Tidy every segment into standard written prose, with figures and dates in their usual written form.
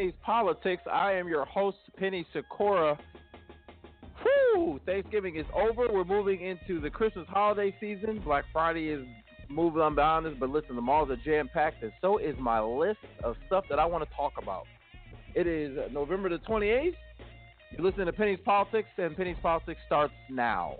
Penny's Politics. I am your host, Penny Sikora. Whew! Thanksgiving is over. We're moving into the Christmas holiday season. Black Friday is moving on behind us, but listen, the malls are jam-packed, and so is my list of stuff that I want to talk about. It is November the 28th. You're listening to Penny's Politics, and Penny's Politics starts now.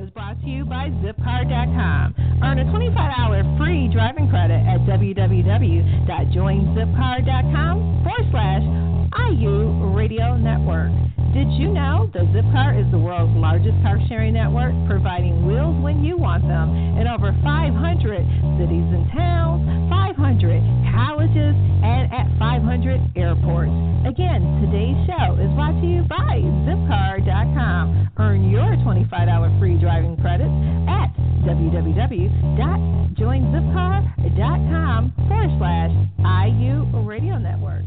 Is brought to you by Zipcar.com. Earn a $25 free driving credit at www.joinzipcar.com/IU Radio Network. Did you know the Zipcar is the world's largest car sharing network, providing wheels when you want them in over 500 cities and towns, 500 colleges, and at 500 airports. Again, today's show is brought to you by Zipcar.com. Earn your $25 free driving credits at www.joinzipcar.com/IU Radio Network.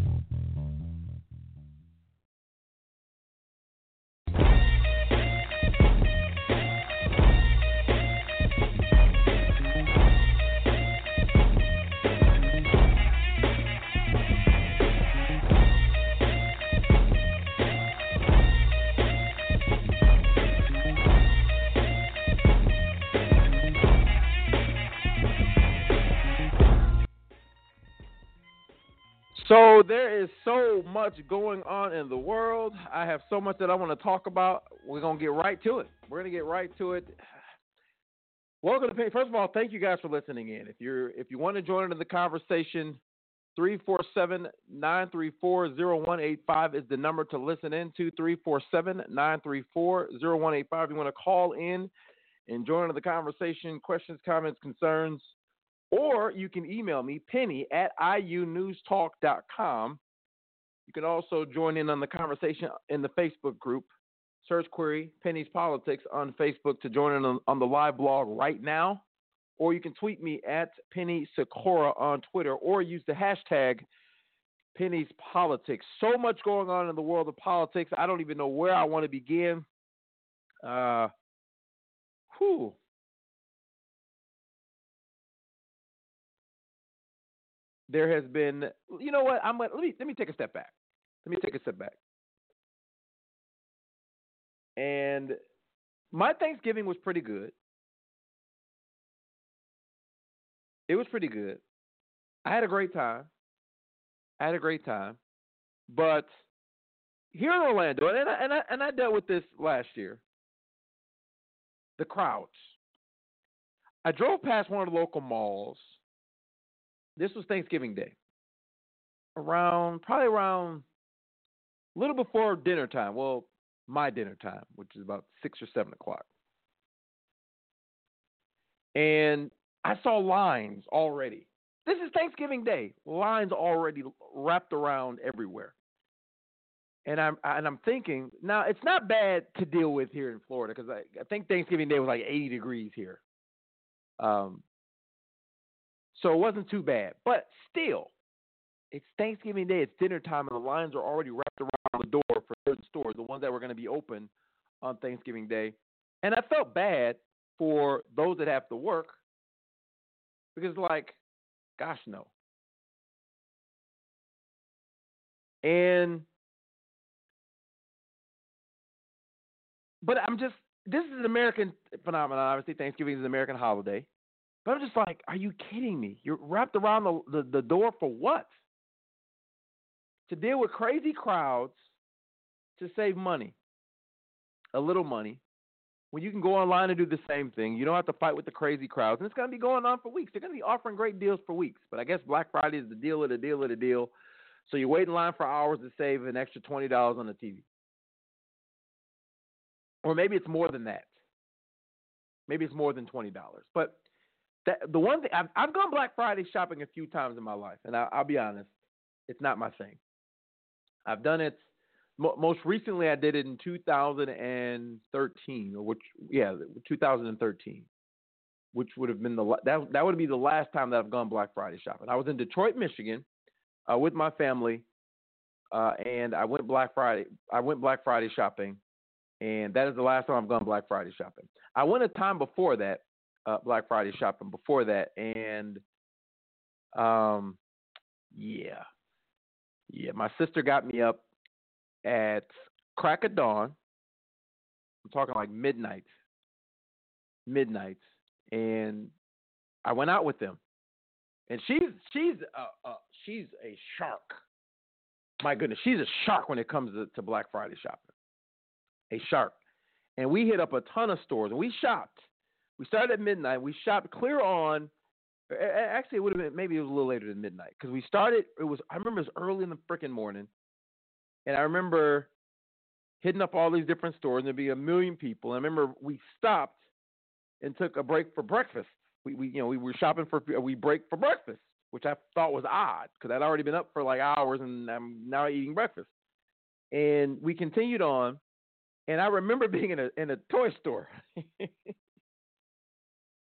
So there is so much going on in the world. I have so much that I want to talk about. We're going to get right to it. Welcome to Penny. First of all, thank you guys for listening in. If you want to join into the conversation, 347-934-0185 is the number to listen into. 347-934-0185. If you want to call in and join into the conversation, questions, comments, concerns, or you can email me, penny@iunewstalk.com. You can also join in on the conversation in the Facebook group. Search query, Penny's Politics on Facebook to join in on the live blog right now. Or you can tweet me at Penny Sikora on Twitter or use the hashtag Penny's Politics. So much going on in the world of politics. I don't even know where I want to begin. There has been, you know what? Let me take a step back. And my Thanksgiving was pretty good. I had a great time. But here in Orlando, and I dealt with this last year. The crowds. I drove past one of the local malls. This was Thanksgiving Day, probably a little before dinner time. Well, my dinner time, which is about 6 or 7 o'clock. And I saw lines already. This is Thanksgiving Day. Lines already wrapped around everywhere. And I'm thinking, now, it's not bad to deal with here in Florida because I think Thanksgiving Day was like 80 degrees here. So it wasn't too bad. But still, it's Thanksgiving Day. It's dinner time, and the lines are already wrapped around the door for certain stores, the ones that were going to be open on Thanksgiving Day. And I felt bad for those that have to work because, like, gosh, no. And but this is an American phenomenon. Obviously, Thanksgiving is an American holiday. But I'm just like, are you kidding me? You're wrapped around the door for what? To deal with crazy crowds to save money, a little money, when you can go online and do the same thing. You don't have to fight with the crazy crowds. And it's going to be going on for weeks. They're going to be offering great deals for weeks. But I guess Black Friday is the deal of the deal of the deal. So you wait in line for hours to save an extra $20 on the TV. Or maybe it's more than that. Maybe it's more than $20. But the one thing, I've gone Black Friday shopping a few times in my life, and I'll be honest, it's not my thing. I've done it Most recently, I did it in 2013, or which, yeah, 2013, which would have been that would be the last time that I've gone Black Friday shopping. I was in Detroit, Michigan, with my family, and I went Black Friday. I went Black Friday shopping, and that is the last time I've gone Black Friday shopping. I went a time before that, Black Friday shopping before that, and my sister got me up at crack of dawn. I'm talking like midnight, and I went out with them. And she's a shark. My goodness, she's a shark when it comes to Black Friday shopping. A shark. And we hit up a ton of stores, and we shopped. We started at midnight. We shopped clear on. Actually, it would have been, maybe it was a little later than midnight, because we started. I remember it was early in the freaking morning. And I remember hitting up all these different stores, and there'd be a million people. And I remember we stopped and took a break for breakfast. We break for breakfast, which I thought was odd because I'd already been up for like hours, and I'm now eating breakfast. And we continued on, and I remember being in a toy store.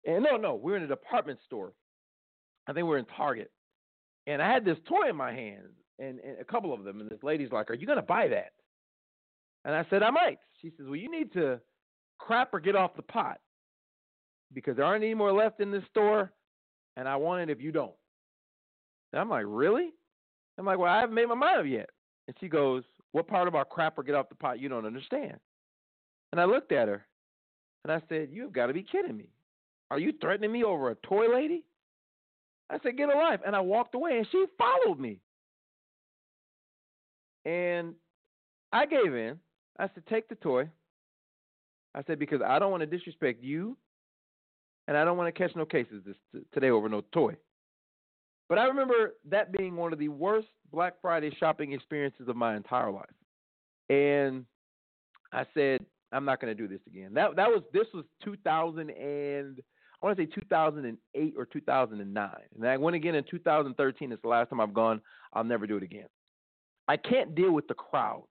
And we were in a department store. I think we were in Target, and I had this toy in my hand. And a couple of them. And this lady's like, "Are you going to buy that?" And I said, "I might." She says, "Well, you need to crap or get off the pot, because there aren't any more left in this store, and I want it if you don't." And I'm like, "Really?" I'm like, "Well, I haven't made my mind up yet." And she goes, "What part about crap or get off the pot you don't understand?" And I looked at her, and I said, "You've got to be kidding me. Are you threatening me over a toy, lady?" I said, "Get a life." And I walked away, and she followed me. And I gave in. I said, "Take the toy." I said, "Because I don't want to disrespect you, and I don't want to catch no cases today over no toy." But I remember that being one of the worst Black Friday shopping experiences of my entire life. And I said, "I'm not going to do this again." This was 2008 or 2009. And I went again in 2013. It's the last time I've gone. I'll never do it again. I can't deal with the crowds.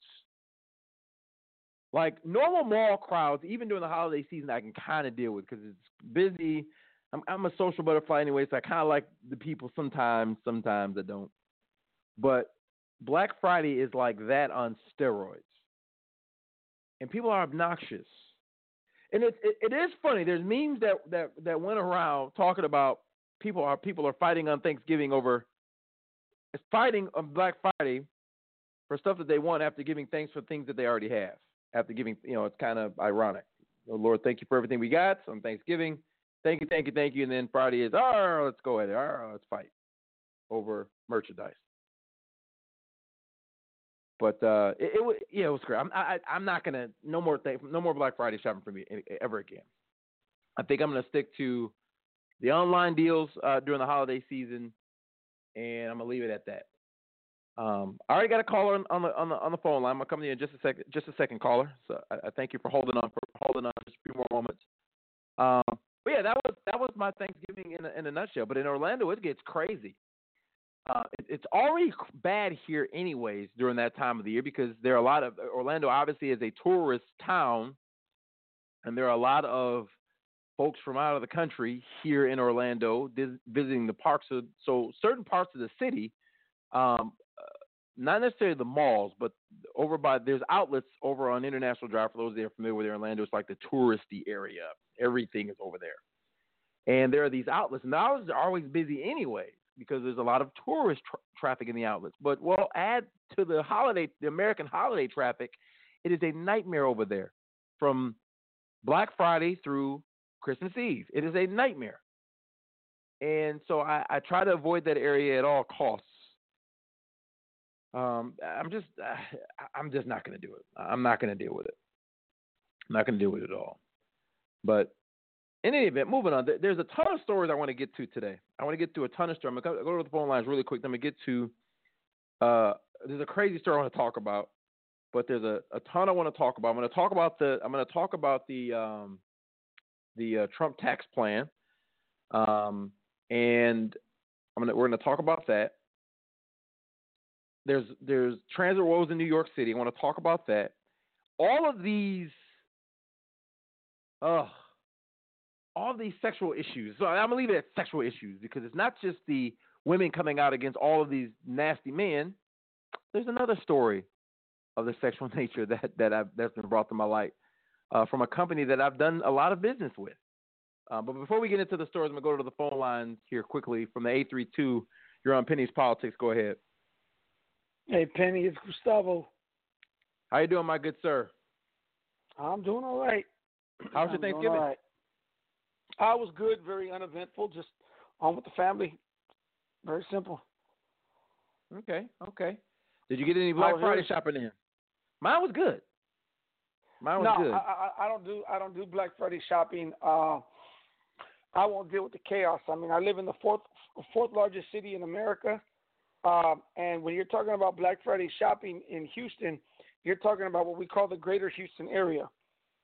Like normal mall crowds, even during the holiday season, I can kind of deal with because it's busy. I'm a social butterfly anyway, so I kind of like the people sometimes. Sometimes I don't. But Black Friday is like that on steroids. And people are obnoxious. And it is funny. There's memes that went around talking about people are fighting on Thanksgiving over – fighting on Black Friday – for stuff that they want after giving thanks for things that they already have. After giving, it's kind of ironic. Oh, Lord, thank you for everything we got on Thanksgiving. Thank you, thank you, thank you. And then Friday is, let's go at it. Let's fight over merchandise. But it was great. I'm not gonna no more Black Friday shopping for me ever again. I think I'm gonna stick to the online deals during the holiday season, and I'm gonna leave it at that. I already got a caller on the phone line. I'll come to you in just a second, caller. So I thank you for holding on just a few more moments. But yeah, that was my Thanksgiving in a nutshell. But in Orlando, it gets crazy. It's already bad here anyways during that time of the year because there are a lot of Orlando obviously is a tourist town, and there are a lot of folks from out of the country here in Orlando visiting the parks. So certain parts of the city. Not necessarily the malls, but there's outlets over on International Drive. For those that are familiar with Orlando, it's like the touristy area. Everything is over there. And there are these outlets. And the outlets are always busy anyway because there's a lot of tourist traffic in the outlets. But, add to the American holiday traffic, it is a nightmare over there from Black Friday through Christmas Eve. It is a nightmare. And so I try to avoid that area at all costs. I'm just not going to do it. I'm not going to deal with it. I'm not going to deal with it at all. But in any event, moving on, there's a ton of stories I want to get to today. I want to get to a ton of stories. I'm going to go to the phone lines really quick. Then I'm going to get to, there's a crazy story I want to talk about, but there's a ton I want to talk about. I'm going to talk about the Trump tax plan. And we're going to talk about that. There's transit woes in New York City. I want to talk about that. All of these, sexual issues. So I'm gonna leave it at sexual issues because it's not just the women coming out against all of these nasty men. There's another story of the sexual nature that's been brought to my light from a company that I've done a lot of business with. But before we get into the stories, I'm gonna go to the phone lines here quickly from the 832. You're on Penny's Politics. Go ahead. Hey, Penny, it's Gustavo. How you doing, my good sir? I'm doing all right. How was your Thanksgiving? Right. I was good, very uneventful, just on with the family. Very simple. Okay. Did you get any Black Friday shopping in? Mine was good. No, I don't do Black Friday shopping. I won't deal with the chaos. I mean, I live in the fourth largest city in America. And when you're talking about Black Friday shopping in Houston, you're talking about what we call the greater Houston area.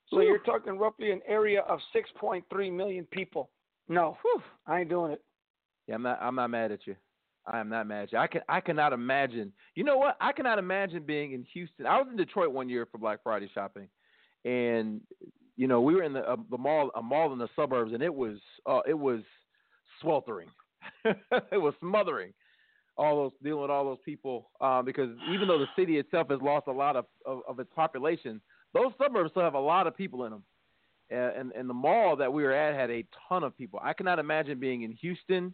So You're talking roughly an area of 6.3 million people. No, I ain't doing it. Yeah, I'm not mad at you. I am not mad at you. I cannot imagine. You know what? I cannot imagine being in Houston. I was in Detroit one year for Black Friday shopping. And, you know, we were in a mall in the suburbs, and it was sweltering. It was smothering. Dealing with all those people, because even though the city itself has lost a lot of its population, those suburbs still have a lot of people in them. And the mall that we were at had a ton of people. I cannot imagine being in Houston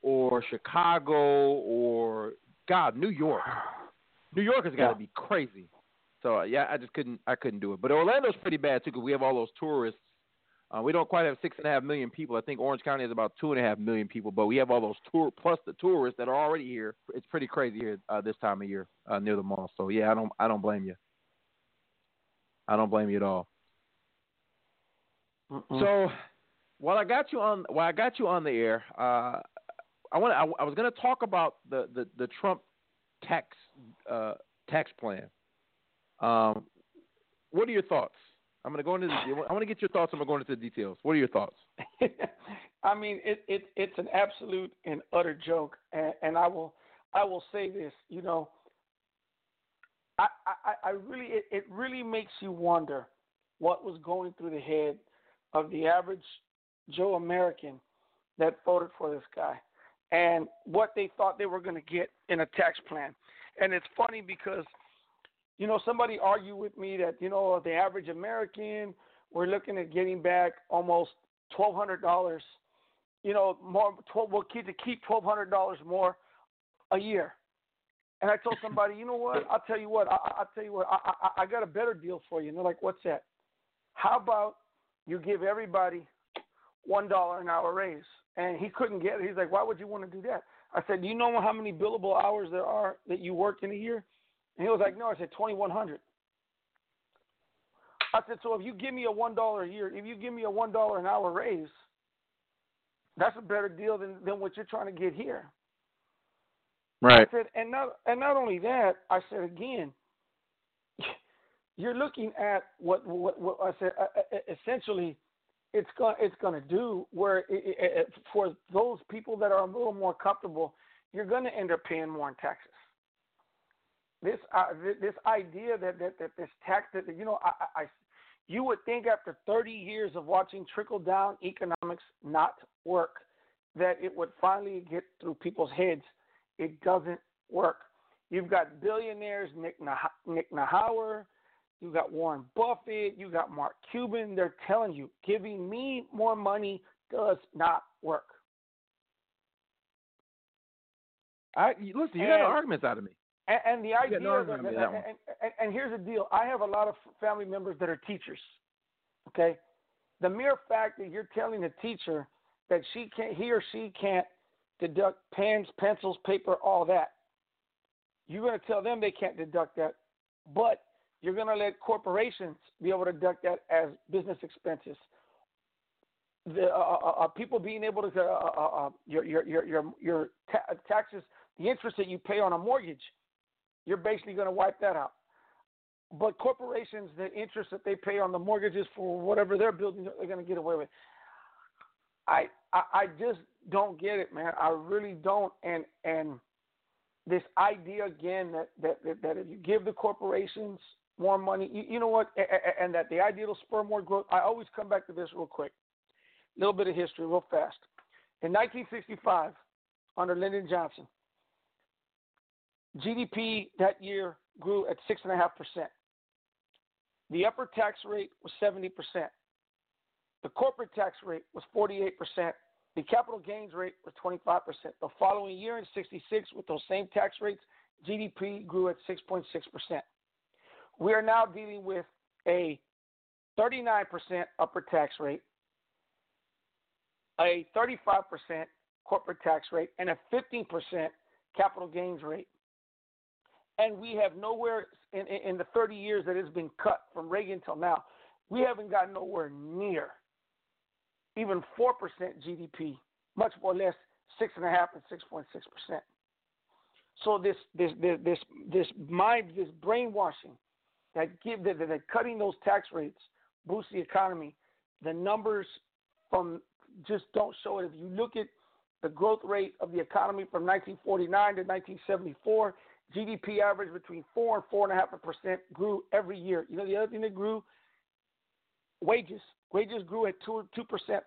or Chicago or, God, New York. New York has got to be crazy. So, yeah, I couldn't do it. But Orlando's pretty bad, too, because we have all those tourists. We don't quite have 6.5 million people. I think Orange County is about 2.5 million people, but we have all those plus the tourists that are already here. It's pretty crazy here this time of year near the mall. So yeah, I don't blame you. I don't blame you at all. Mm-mm. So while I got you on the air, I was going to talk about the Trump tax plan. What are your thoughts? I want to get your thoughts. I'm going into the details. What are your thoughts? I mean, it's an absolute and utter joke. And I will say this. You know, it really makes you wonder what was going through the head of the average Joe American that voted for this guy, and what they thought they were going to get in a tax plan. And it's funny because, you know, somebody argued with me that, you know, the average American, we're looking at getting back almost $1,200, you know, more to keep $1,200 more a year. And I told somebody, you know what? I'll tell you what, I got a better deal for you. And they're like, what's that? How about you give everybody $1 an hour raise? And he couldn't get it. He's like, why would you want to do that? I said, do you know how many billable hours there are that you work in a year? And he was like, no, I said, 2,100. I said, so if you give me a $1 a year, if you give me a $1 an hour raise, that's a better deal than what you're trying to get here. Right. I said, and not only that, I said, again, you're looking at what I said, essentially, it's going to do where for those people that are a little more comfortable, you're going to end up paying more in taxes. This idea that this tax that, you know, I you would think after 30 years of watching trickle down economics not work that it would finally get through people's heads. It doesn't work. You've got billionaires Nick Nahauer, you got Warren Buffett, you got Mark Cuban. They're telling you giving me more money does not work. Listen, you got arguments out of me. And the idea, and here's the deal. I have a lot of family members that are teachers, okay? The mere fact that you're telling a teacher that he or she can't deduct pens, pencils, paper, all that, you're going to tell them they can't deduct that, but you're going to let corporations be able to deduct that as business expenses. People being able to your taxes, the interest that you pay on a mortgage, you're basically going to wipe that out. But corporations, the interest that they pay on the mortgages for whatever they're building, they're going to get away with. I just don't get it, man. I really don't. And this idea again that if you give the corporations more money, you know what, and that the idea will spur more growth. I always come back to this real quick. A little bit of history real fast. In 1965, under Lyndon Johnson, GDP that year grew at 6.5%. The upper tax rate was 70%. The corporate tax rate was 48%. The capital gains rate was 25%. The following year in 66, with those same tax rates, GDP grew at 6.6%. We are now dealing with a 39% upper tax rate, a 35% corporate tax rate, and a 15% capital gains rate. And we have nowhere in the 30 years that it's been cut from Reagan till now, we haven't gotten nowhere near even 4% GDP, much more less 6.5 and 6.6%. So this mind, this brainwashing that cutting those tax rates boosts the economy. The numbers from just don't show it. If you look at the growth rate of the economy from 1949 to 1974, GDP averaged between 4% and 4.5% grew every year. You know the other thing that grew? Wages. Wages grew at 2%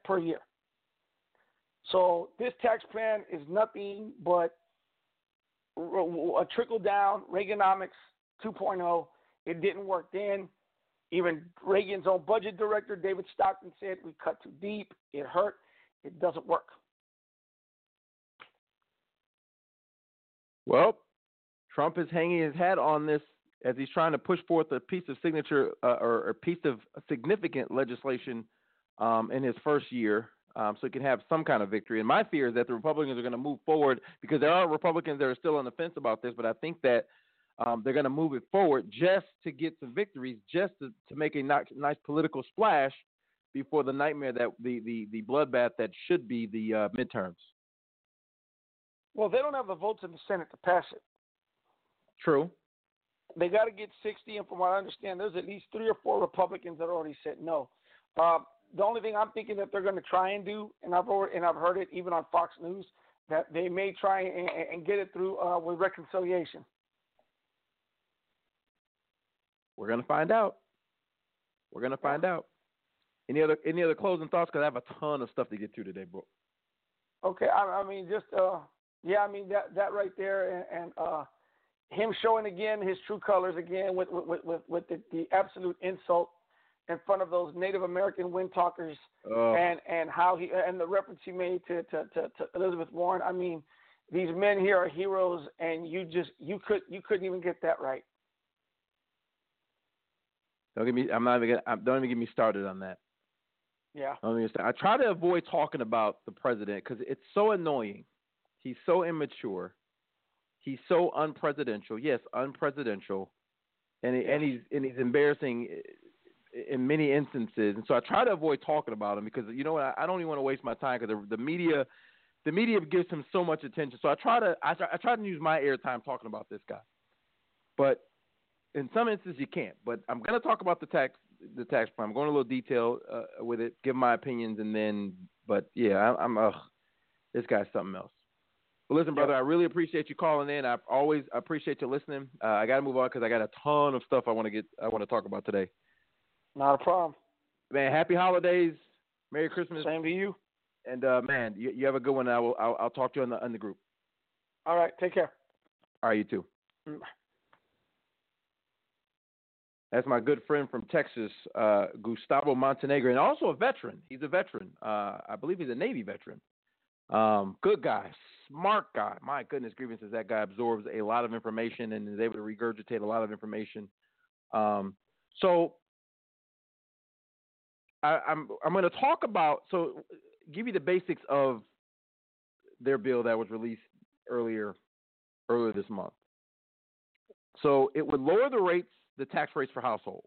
per year. So this tax plan is nothing but a trickle down Reaganomics 2.0. It didn't work then. Even Reagan's own budget director, David Stockton, said we cut too deep. It hurt. It doesn't work. Well, Trump is hanging his hat on this as he's trying to push forth a piece of significant legislation in his first year, so he can have some kind of victory. And my fear is that the Republicans are going to move forward, because there are Republicans that are still on the fence about this, but I think that they're going to move it forward just to get some victories, just to make a nice political splash before the nightmare, that the bloodbath that should be the midterms. Well, they don't have the votes in the Senate to pass it. True. They got to get 60, and from what I understand, there's at least 3 or 4 Republicans that already said no. The only thing I'm thinking that they're going to try and do, and I've heard it even on Fox News, that they may try and get it through with reconciliation. We're going to find out. We're going to find out. Any other closing thoughts? Because I have a ton of stuff to get to today, bro. Okay, I mean that right there, and him showing again his true colors again with the absolute insult in front of those Native American wind talkers, and how he, and the reference he made to Elizabeth Warren. I mean, these men here are heroes, and you couldn't even get that right. Don't even get me started on that. Yeah. I try to avoid talking about the president because it's so annoying. He's so immature. He's so unpresidential. Yes, unpresidential, and he's embarrassing in many instances. And so I try to avoid talking about him because, you know what, I don't even want to waste my time because the media gives him so much attention. So I try to use my airtime talking about this guy, but in some instances you can't. But I'm going to talk about the tax plan. I'm going a little detail with it, give my opinions, and then. But yeah, I'm this guy's something else. Well, listen, brother, I really appreciate you calling in. I always appreciate you listening. I got to move on because I got a ton of stuff I want to talk about today. Not a problem. Man, happy holidays. Merry Christmas. Same to you. And, man, you have a good one. I'll talk to you on the group. All right. Take care. All right, you too. Bye. That's my good friend from Texas, Gustavo Montenegro, and also a veteran. He's a veteran. I believe he's a Navy veteran. Good guy, smart guy. My goodness, grievances. That guy absorbs a lot of information and is able to regurgitate a lot of information. So I'm going to talk about, so give you the basics of their bill that was released earlier this month. So it would lower the tax rates for households.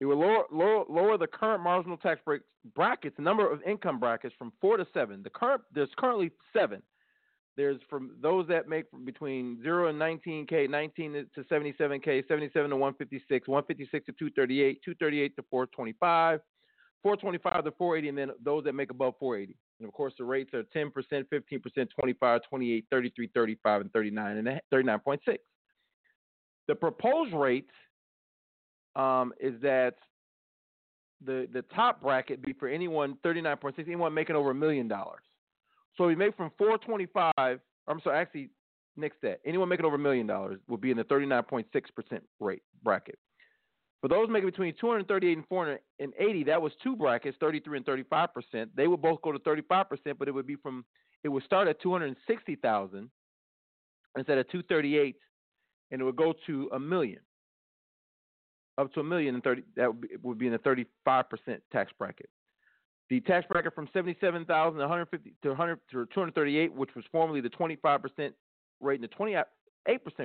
It will lower the current marginal tax brackets, the number of income brackets, from 4 to 7. There's currently 7. There's from those that make between 0 and 19K, 19 to 77K, 77 to 156, 156 to 238, 238 to 425, 425 to 480, and then those that make above 480. And of course, the rates are 10%, 15%, 25%, 28%, 33%, 35%, and 39.6%. The proposed rate is that the top bracket be for anyone 39.6, anyone making over $1 million. So we make from 425. I'm sorry, actually, next that. Anyone making over $1 million will be in the 39.6% rate bracket. For those making between 238 and 480, that was two brackets, 33 and 35%. They would both go to 35%, but it would start at 260,000 instead of 238, and it would go to $1 million, up to $1 million, and would be in the 35% tax bracket. The tax bracket from 77,000 to 150 to 238, which was formerly the 25% rate and the 28%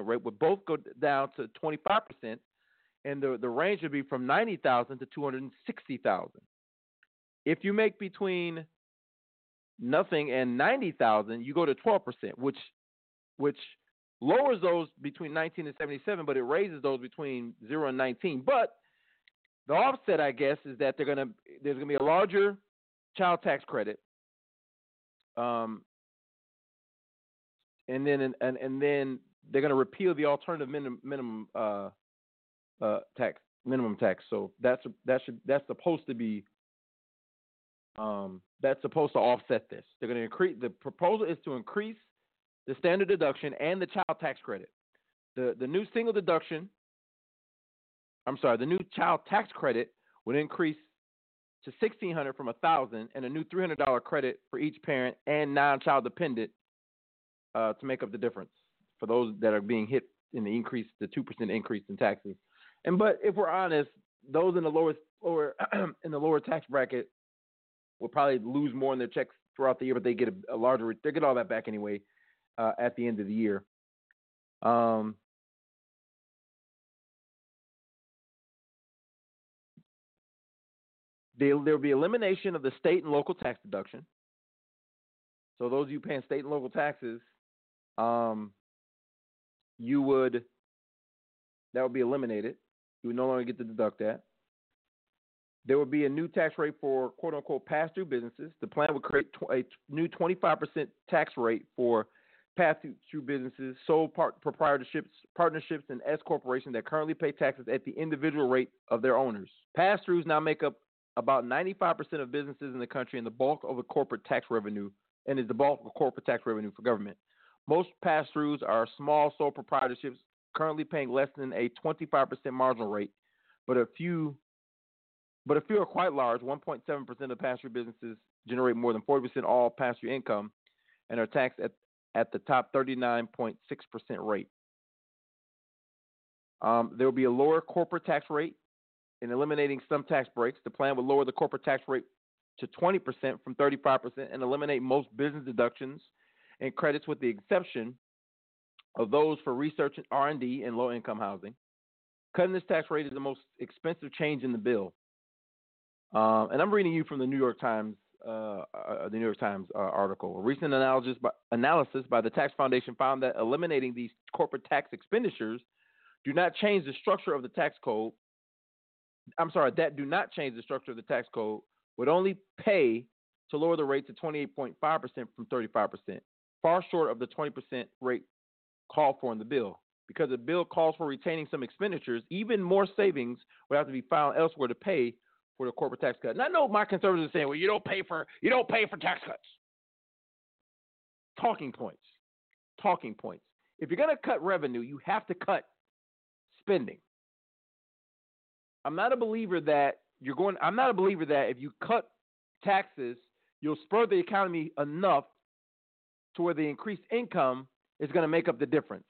rate, would both go down to 25%. And the range would be from 90,000 to 260,000. If you make between nothing and 90,000, you go to 12%, which lowers those between 19 and 77, but it raises those between 0 and 19. But the offset, I guess, is that there's going to be a larger child tax credit, and then they're going to repeal the alternative minimum tax. So that's supposed to be that's supposed to offset this. They're going to increase. The proposal is to increase the standard deduction and the child tax credit. The new child tax credit would increase to $1,600 from $1,000, and a new $300 credit for each parent and non-child dependent to make up the difference for those that are being hit in the increase, the 2% increase in taxes. But if we're honest, those in the lower tax bracket will probably lose more in their checks throughout the year, but they get they get all that back anyway at the end of the year. There'll be elimination of the state and local tax deduction. So those of you paying state and local taxes, that would be eliminated. You would no longer get to deduct that. There would be a new tax rate for quote-unquote pass-through businesses. The plan would create a new 25% tax rate for pass-through businesses, sole proprietorships, partnerships, and S-corporations that currently pay taxes at the individual rate of their owners. Pass-throughs now make up about 95% of businesses in the country and is the bulk of corporate tax revenue for government. Most pass-throughs are small sole proprietorships currently paying less than a 25% marginal rate, but a few are quite large. 1.7% of pass-through businesses generate more than 40% of all pass-through income and are taxed at the top 39.6% rate. There will be a lower corporate tax rate in eliminating some tax breaks. The plan would lower the corporate tax rate to 20% from 35% and eliminate most business deductions and credits with the exception of those for research and R&D and low-income housing. Cutting this tax rate is the most expensive change in the bill. And I'm reading you from the New York Times article. A recent analysis by the Tax Foundation found that eliminating these corporate tax expenditures that do not change the structure of the tax code would only pay to lower the rate to 28.5% from 35%, far short of the 20% rate called for in the bill. Because the bill calls for retaining some expenditures, even more savings would have to be found elsewhere to pay for the corporate tax cut. And I know my conservatives are saying, well, you don't pay for tax cuts. Talking points. If you're going to cut revenue, you have to cut spending. I'm not a believer that if you cut taxes, you'll spur the economy enough to where the increased income is going to make up the difference.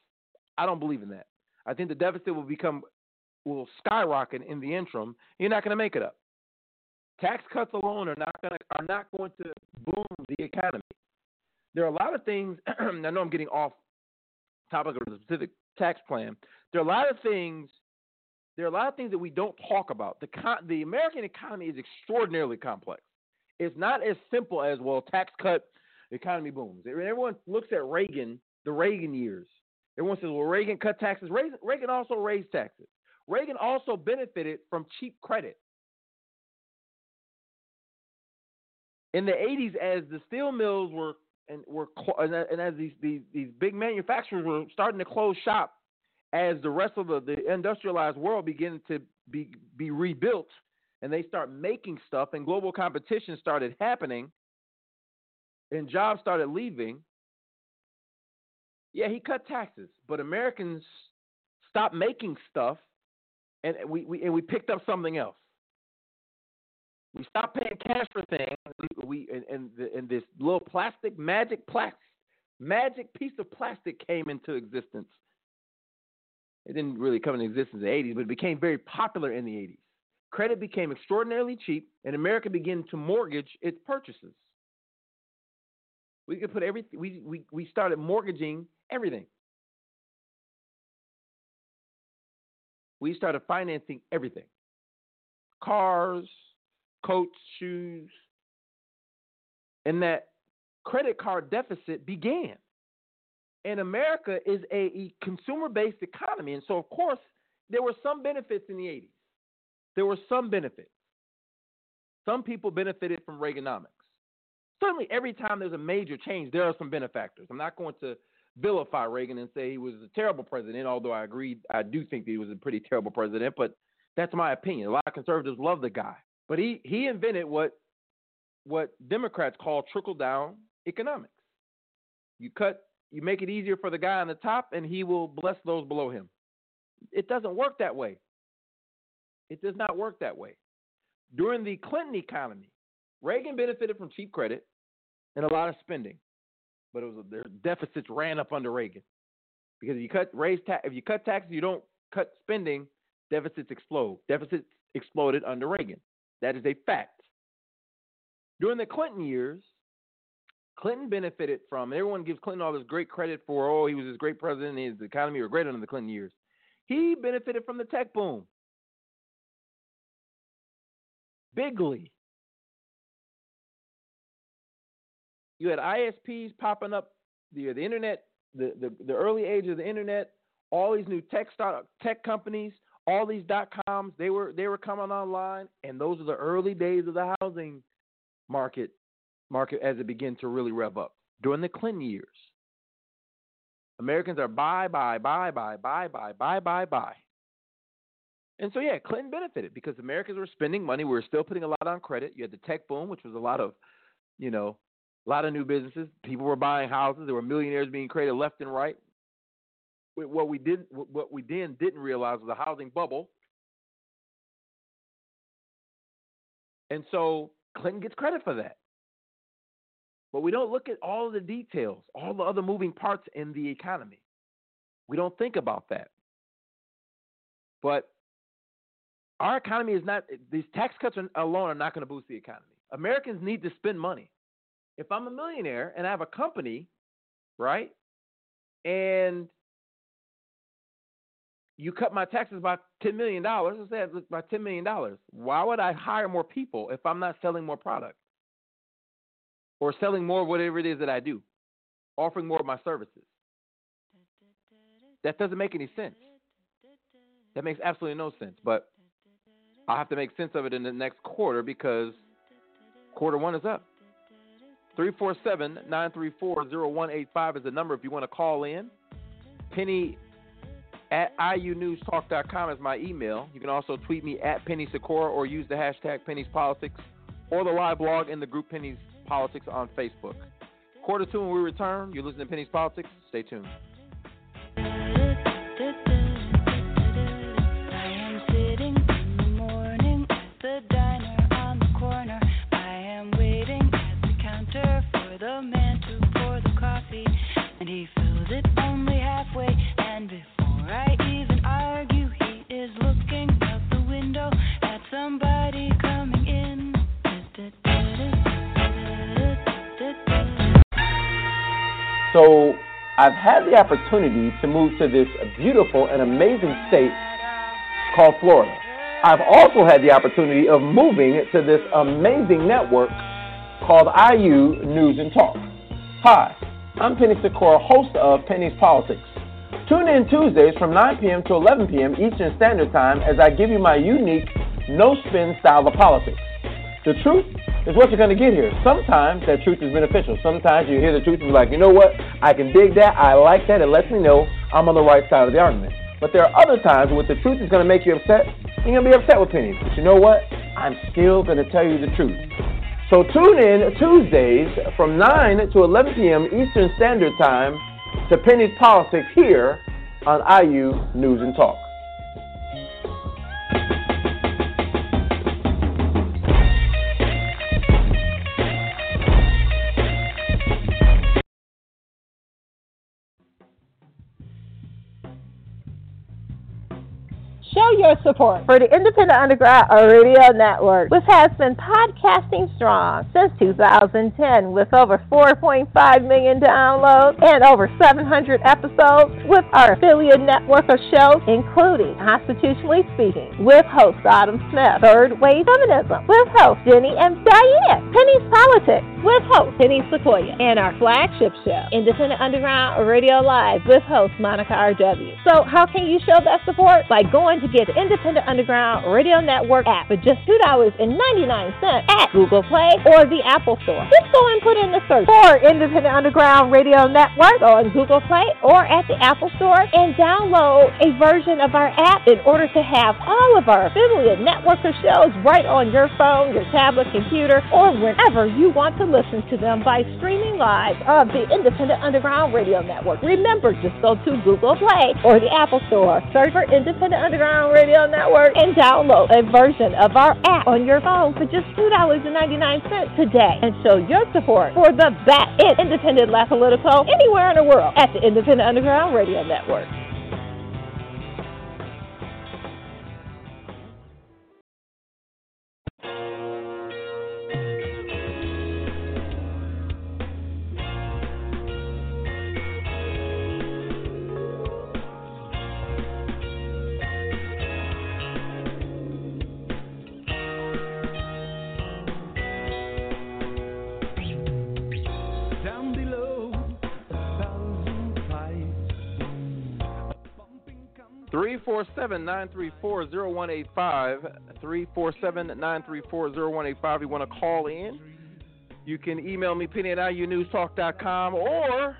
I don't believe in that. I think the deficit will skyrocket in the interim. You're not going to make it up. Tax cuts alone are not going to boom the economy. There are a lot of things. I know I'm getting off topic of the specific tax plan. There are a lot of things that we don't talk about. The American economy is extraordinarily complex. It's not as simple as, well, tax cut, the economy booms. Everyone looks at Reagan, the Reagan years. Everyone says, well, Reagan cut taxes. Reagan also raised taxes. Reagan also benefited from cheap credit. in the 80s, as the steel mills were as these big manufacturers were starting to close shop, as the rest of the industrialized world began to be rebuilt, and they start making stuff, and global competition started happening, and jobs started leaving. Yeah, he cut taxes, but Americans stopped making stuff, and we picked up something else. We stopped paying cash for things. And this little plastic magic piece of plastic came into existence. It didn't really come into existence in the 80s, but it became very popular in the 80s. Credit became extraordinarily cheap, and America began to mortgage its purchases. We could put everything. We started mortgaging everything. We started financing everything: cars, coats, shoes. And that credit card deficit began. And America is a consumer-based economy. And so, of course, there were some benefits in the 80s. There were some benefits. Some people benefited from Reaganomics. Certainly, every time there's a major change, there are some benefactors. I'm not going to vilify Reagan and say he was a terrible president, although I do think that he was a pretty terrible president, but that's my opinion. A lot of conservatives love the guy. But he invented what Democrats call trickle-down economics. You make it easier for the guy on the top, and he will bless those below him. It doesn't work that way. It does not work that way. During the Clinton economy, Reagan benefited from cheap credit and a lot of spending, but their deficits ran up under Reagan, because if you cut taxes, you don't cut spending, deficits explode. Deficits exploded under Reagan. That is a fact. During the Clinton years, Clinton benefited from, and everyone gives Clinton all this great credit for, oh, he was this great president, and his economy were great under the Clinton years. He benefited from the tech boom. Bigly. You had ISPs popping up, the internet, the early age of the internet, all these new tech companies, all these .coms, they were coming online, and those are the early days of the housing market as it began to really rev up during the Clinton years. Americans are buy. And so, yeah, Clinton benefited because Americans were spending money. We were still putting a lot on credit. You had the tech boom, which was a lot of new businesses. People were buying houses. There were millionaires being created left and right. What we then didn't realize was the housing bubble. And so Clinton gets credit for that. But we don't look at all of the details, all the other moving parts in the economy. We don't think about that. But our economy is not – these tax cuts alone are not going to boost the economy. Americans need to spend money. If I'm a millionaire and I have a company, right, and you cut my taxes by $10 million, let's say by $10 million, why would I hire more people if I'm not selling more product? Or selling more of whatever it is that I do, offering more of my services. That doesn't make any sense. That makes absolutely no sense. But I'll have to make sense of it in the next quarter, because quarter one is up. 347-934-0185 is the number if you want to call in. Penny@iunewstalk.com is my email. You can also tweet me at Penny Sikora, or use the hashtag Penny's Politics, or the live blog in the group Penny's Politics on Facebook. Quarter two when we return. You're listening to Penny's Politics. Stay tuned. So I've had the opportunity to move to this beautiful and amazing state called Florida. I've also had the opportunity of moving to this amazing network called IU News and Talk. Hi, I'm Penny Sikora, host of Penny's Politics. Tune in Tuesdays from 9 p.m. to 11 p.m. Eastern Standard Time as I give you my unique, no-spin style of politics. The truth is what you're going to get here. Sometimes that truth is beneficial. Sometimes you hear the truth and you're like, you know what? I can dig that. I like that. It lets me know I'm on the right side of the argument. But there are other times where the truth is going to make you upset. You're going to be upset with pennies. But you know what? I'm still going to tell you the truth. So tune in Tuesdays from 9 to 11 p.m. Eastern Standard Time to Penny's Politics here on IU News and Talk. Show your support for the Independent Underground Radio Network, which has been podcasting strong since 2010 with over 4.5 million downloads and over 700 episodes with our affiliate network of shows, including Constitutionally Speaking with host Autumn Smith, Third Wave Feminism with host Jenny and Diane, Penny's Politics with host Penny Sequoia, and our flagship show, Independent Underground Radio Live with host Monica R.W. So how can you show that support? By going to get the Independent Underground Radio Network app for just $2.99 at Google Play or the Apple Store. Just go and put in the search for Independent Underground Radio Network on Google Play or at the Apple Store and download a version of our app in order to have all of our affiliate network of shows right on your phone, your tablet, computer, or whenever you want to listen to them by streaming live of the Independent Underground Radio Network. Remember, just go to Google Play or the Apple Store, search for Independent Underground Radio Network, and download a version of our app on your phone for just $2.99 today and show your support for the back end independent, left political, anywhere in the world at the Independent Underground Radio Network. (347) 934-0185 (347) 934-0185. You want to call in? You can email me penny@iunewstalk.com or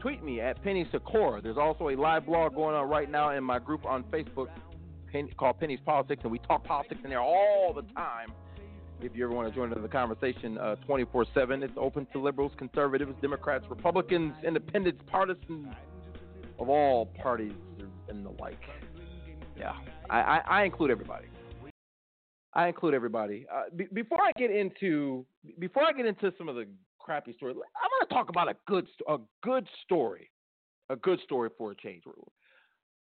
tweet me at Penny Sikora. There's also a live blog going on right now in my group on Facebook called Penny's Politics, and we talk politics in there all the time. If you ever want to join into the conversation 24/7, it's open to liberals, conservatives, Democrats, Republicans, independents, partisans of all parties and the like. Yeah, I include everybody. Before I get into some of the crappy stories, I want to talk about a good story for a change.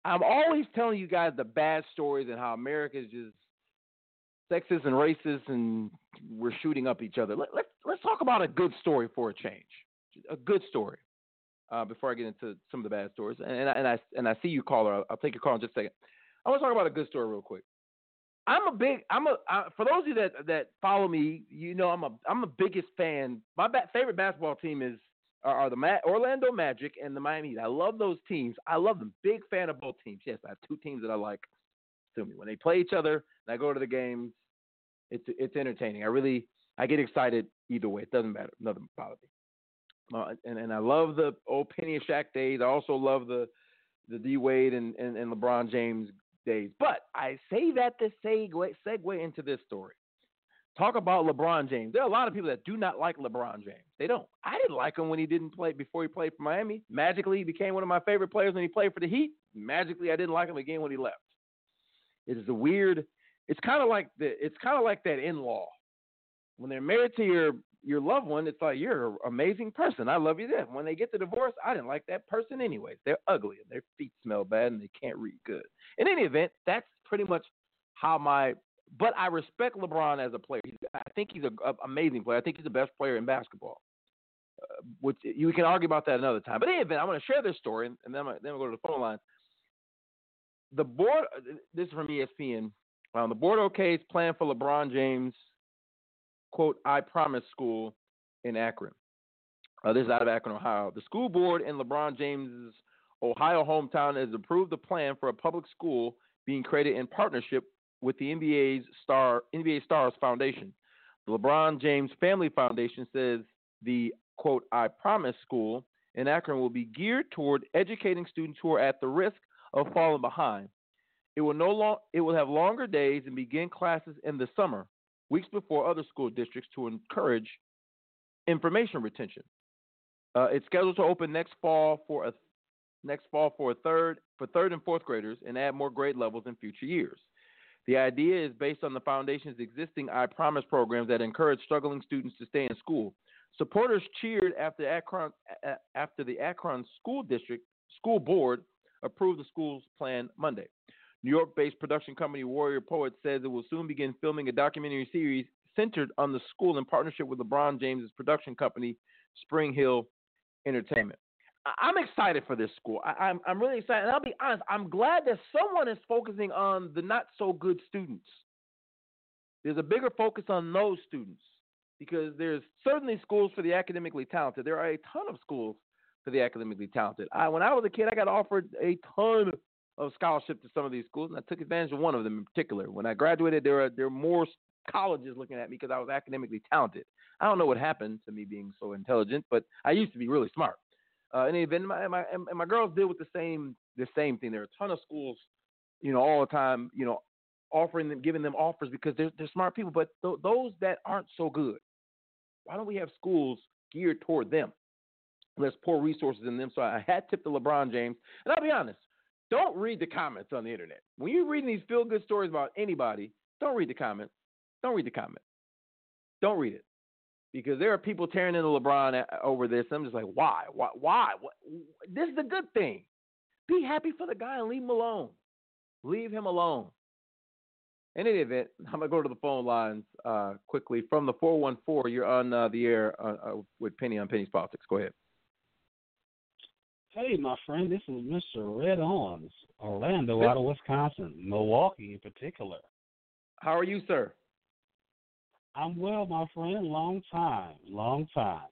I'm always telling you guys the bad stories and how America is just sexist and racist and we're shooting up each other. Let's talk about a good story for a change. A good story. Before I get into some of the bad stories, and I see you, caller. I'll take your call in just a second. I want to talk about a good story real quick. For those of you that follow me, you know I'm a biggest fan. My favorite basketball team are the Orlando Magic and the Miami Heat. I love those teams. I love them. Big fan of both teams. Yes, I have two teams that I like. To me, when they play each other and I go to the games, it's entertaining. I get excited either way. It doesn't matter. Nothing bothers me. And I love the old Penny and Shaq days. I also love the D-Wade and LeBron James days. But I say that to segue into this story. Talk about LeBron James. There are a lot of people that do not like LeBron James. They don't. I didn't like him when he didn't play, before he played for Miami. Magically, he became one of my favorite players when he played for the Heat. Magically, I didn't like him again when he left. It is a weird – it's kind of like that in-law. When they're married to your loved one, it's like, you're an amazing person. I love you then. When they get the divorce, I didn't like that person anyways. They're ugly and their feet smell bad and they can't read good. In any event, that's pretty much how but I respect LeBron as a player. I think he's an amazing player. I think he's the best player in basketball, which you can argue about that another time. But in any event, I want to share this story, and then we'll go to the phone line. The board, this is from ESPN, the board okays plan for LeBron James, quote, I Promise school in Akron. This is out of Akron, Ohio. The school board in LeBron James' Ohio hometown has approved the plan for a public school being created in partnership with the NBA Stars Foundation. The LeBron James Family Foundation says the, quote, I Promise school in Akron will be geared toward educating students who are at the risk of falling behind. It will have longer days and begin classes in the summer, weeks before other school districts, to encourage information retention. It's scheduled to open next fall for third and fourth graders and add more grade levels in future years. The idea is based on the foundation's existing I Promise programs that encourage struggling students to stay in school. Supporters cheered after the Akron School District School Board approved the school's plan Monday. New York-based production company Warrior Poets says it will soon begin filming a documentary series centered on the school in partnership with LeBron James' production company, Spring Hill Entertainment. I'm excited for this school. I'm really excited. And I'll be honest, I'm glad that someone is focusing on the not-so-good students. There's a bigger focus on those students because there's certainly schools for the academically talented. There are a ton of schools for the academically talented. When I was a kid, I got offered a ton of scholarship to some of these schools, and I took advantage of one of them in particular. When I graduated, there were more colleges looking at me because I was academically talented. I don't know what happened to me being so intelligent, but I used to be really smart. And my girls deal with the same thing. There are a ton of schools, all the time, offering them, giving them offers because they're smart people. But those that aren't so good, why don't we have schools geared toward them? Let's pour resources in them. So I had tipped to LeBron James, and I'll be honest, don't read the comments on the internet. When you're reading these feel-good stories about anybody, don't read the comments. Don't read the comments. Don't read it. Because there are people tearing into LeBron over this. I'm just like, why? Why? What? This is the good thing. Be happy for the guy and leave him alone. Leave him alone. In any event, I'm going to go to the phone lines quickly. From the 414, you're on the air with Penny on Penny's Politics. Go ahead. Hey, my friend, this is Mr. Red Arms, Orlando out of Wisconsin, Milwaukee in particular. How are you, sir? I'm well, my friend. Long time. How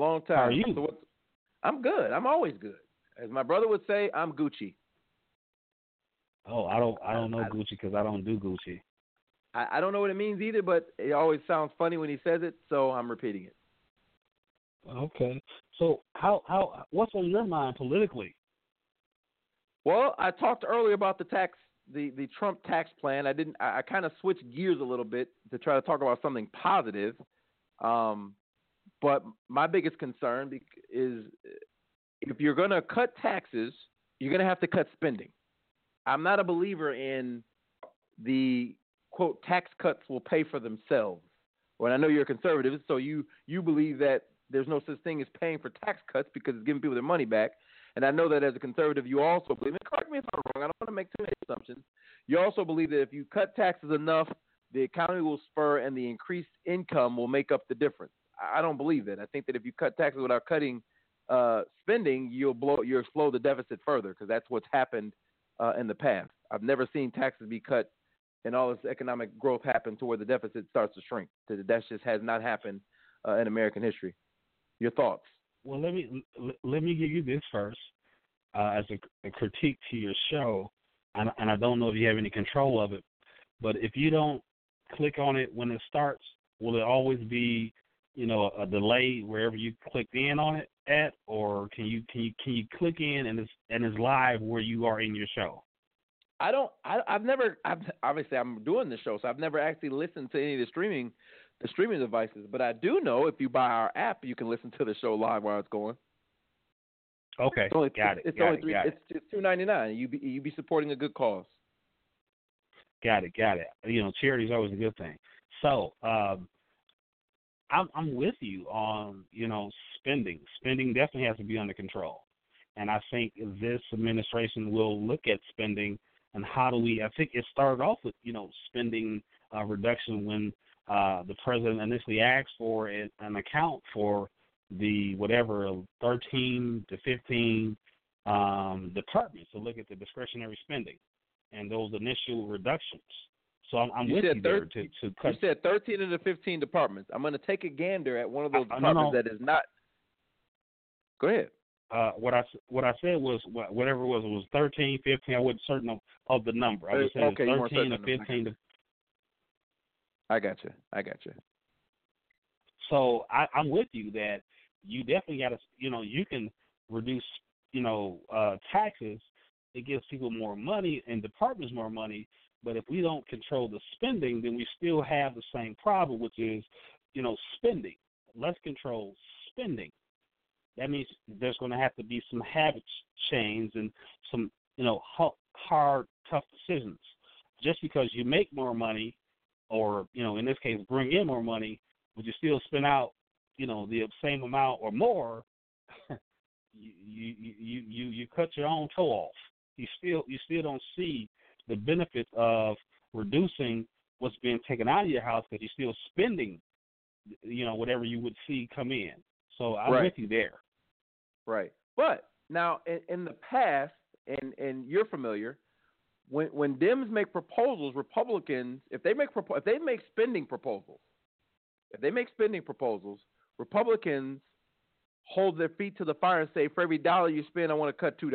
are you? So I'm good. I'm always good. As my brother would say, I'm Gucci. Oh, I don't know Gucci because I don't do Gucci. I don't know what it means either, but it always sounds funny when he says it, so I'm repeating it. Okay. So how what's on your mind politically? Well, I talked earlier about the tax. The Trump tax plan. I kind of switched gears a little bit to try to talk about something positive. But my biggest concern is if you're going to cut taxes, you're going to have to cut spending. I'm not a believer in the, quote, tax cuts will pay for themselves. Well, I know you're a conservative, so you believe that there's no such thing as paying for tax cuts because it's giving people their money back. And I know that as a conservative, you also believe, and correct me if I'm wrong, I don't want to make too many assumptions, you also believe that if you cut taxes enough, the economy will spur and the increased income will make up the difference. I don't believe that. I think that if you cut taxes without cutting spending, you'll explode the deficit further because that's what's happened in the past. I've never seen taxes be cut and all this economic growth happen to where the deficit starts to shrink. That just has not happened in American history. Your thoughts? Well, let me give you this first as a critique to your show, and I don't know if you have any control of it, but if you don't click on it when it starts, will it always be, a delay wherever you clicked in on it at, or can you click in and it's live where you are in your show? Obviously I'm doing the show, so I've never actually listened to any of the streaming devices, but I do know if you buy our app, you can listen to the show live while it's going. Okay, it's only $2.99. You be supporting a good cause. Got it. Charity is always a good thing. So I'm with you on spending. Spending definitely has to be under control, and I think this administration will look at spending and how do we. I think it started off with spending reduction when. The president initially asked for an account for the whatever 13 to 15 departments to look at the discretionary spending and those initial reductions. So I'm with you there to cut. You said 13 of the 15 departments. I'm going to take a gander at one of those departments that is not. Go ahead. What I said was whatever it was 13, 15. I wasn't certain of the number. I was saying 13 or 15. I got you. So I'm with you that you definitely got to, you know, you can reduce, you know, taxes. It gives people more money and departments more money. But if we don't control the spending, then we still have the same problem, which is, you know, spending. Let's control spending. That means there's going to have to be some habit change and some, you know, hard, tough decisions. Just because you make more money or, you know, in this case, bring in more money, would you still spend out, you know, the same amount or more? you cut your own toe off. You still don't see the benefit of reducing what's being taken out of your house because you're still spending, you know, whatever you would see come in. So I'm with you there. Right. But now in the past, and you're familiar, when Dems make proposals, Republicans, if they make spending proposals, Republicans hold their feet to the fire and say, for every dollar you spend, I want to cut $2.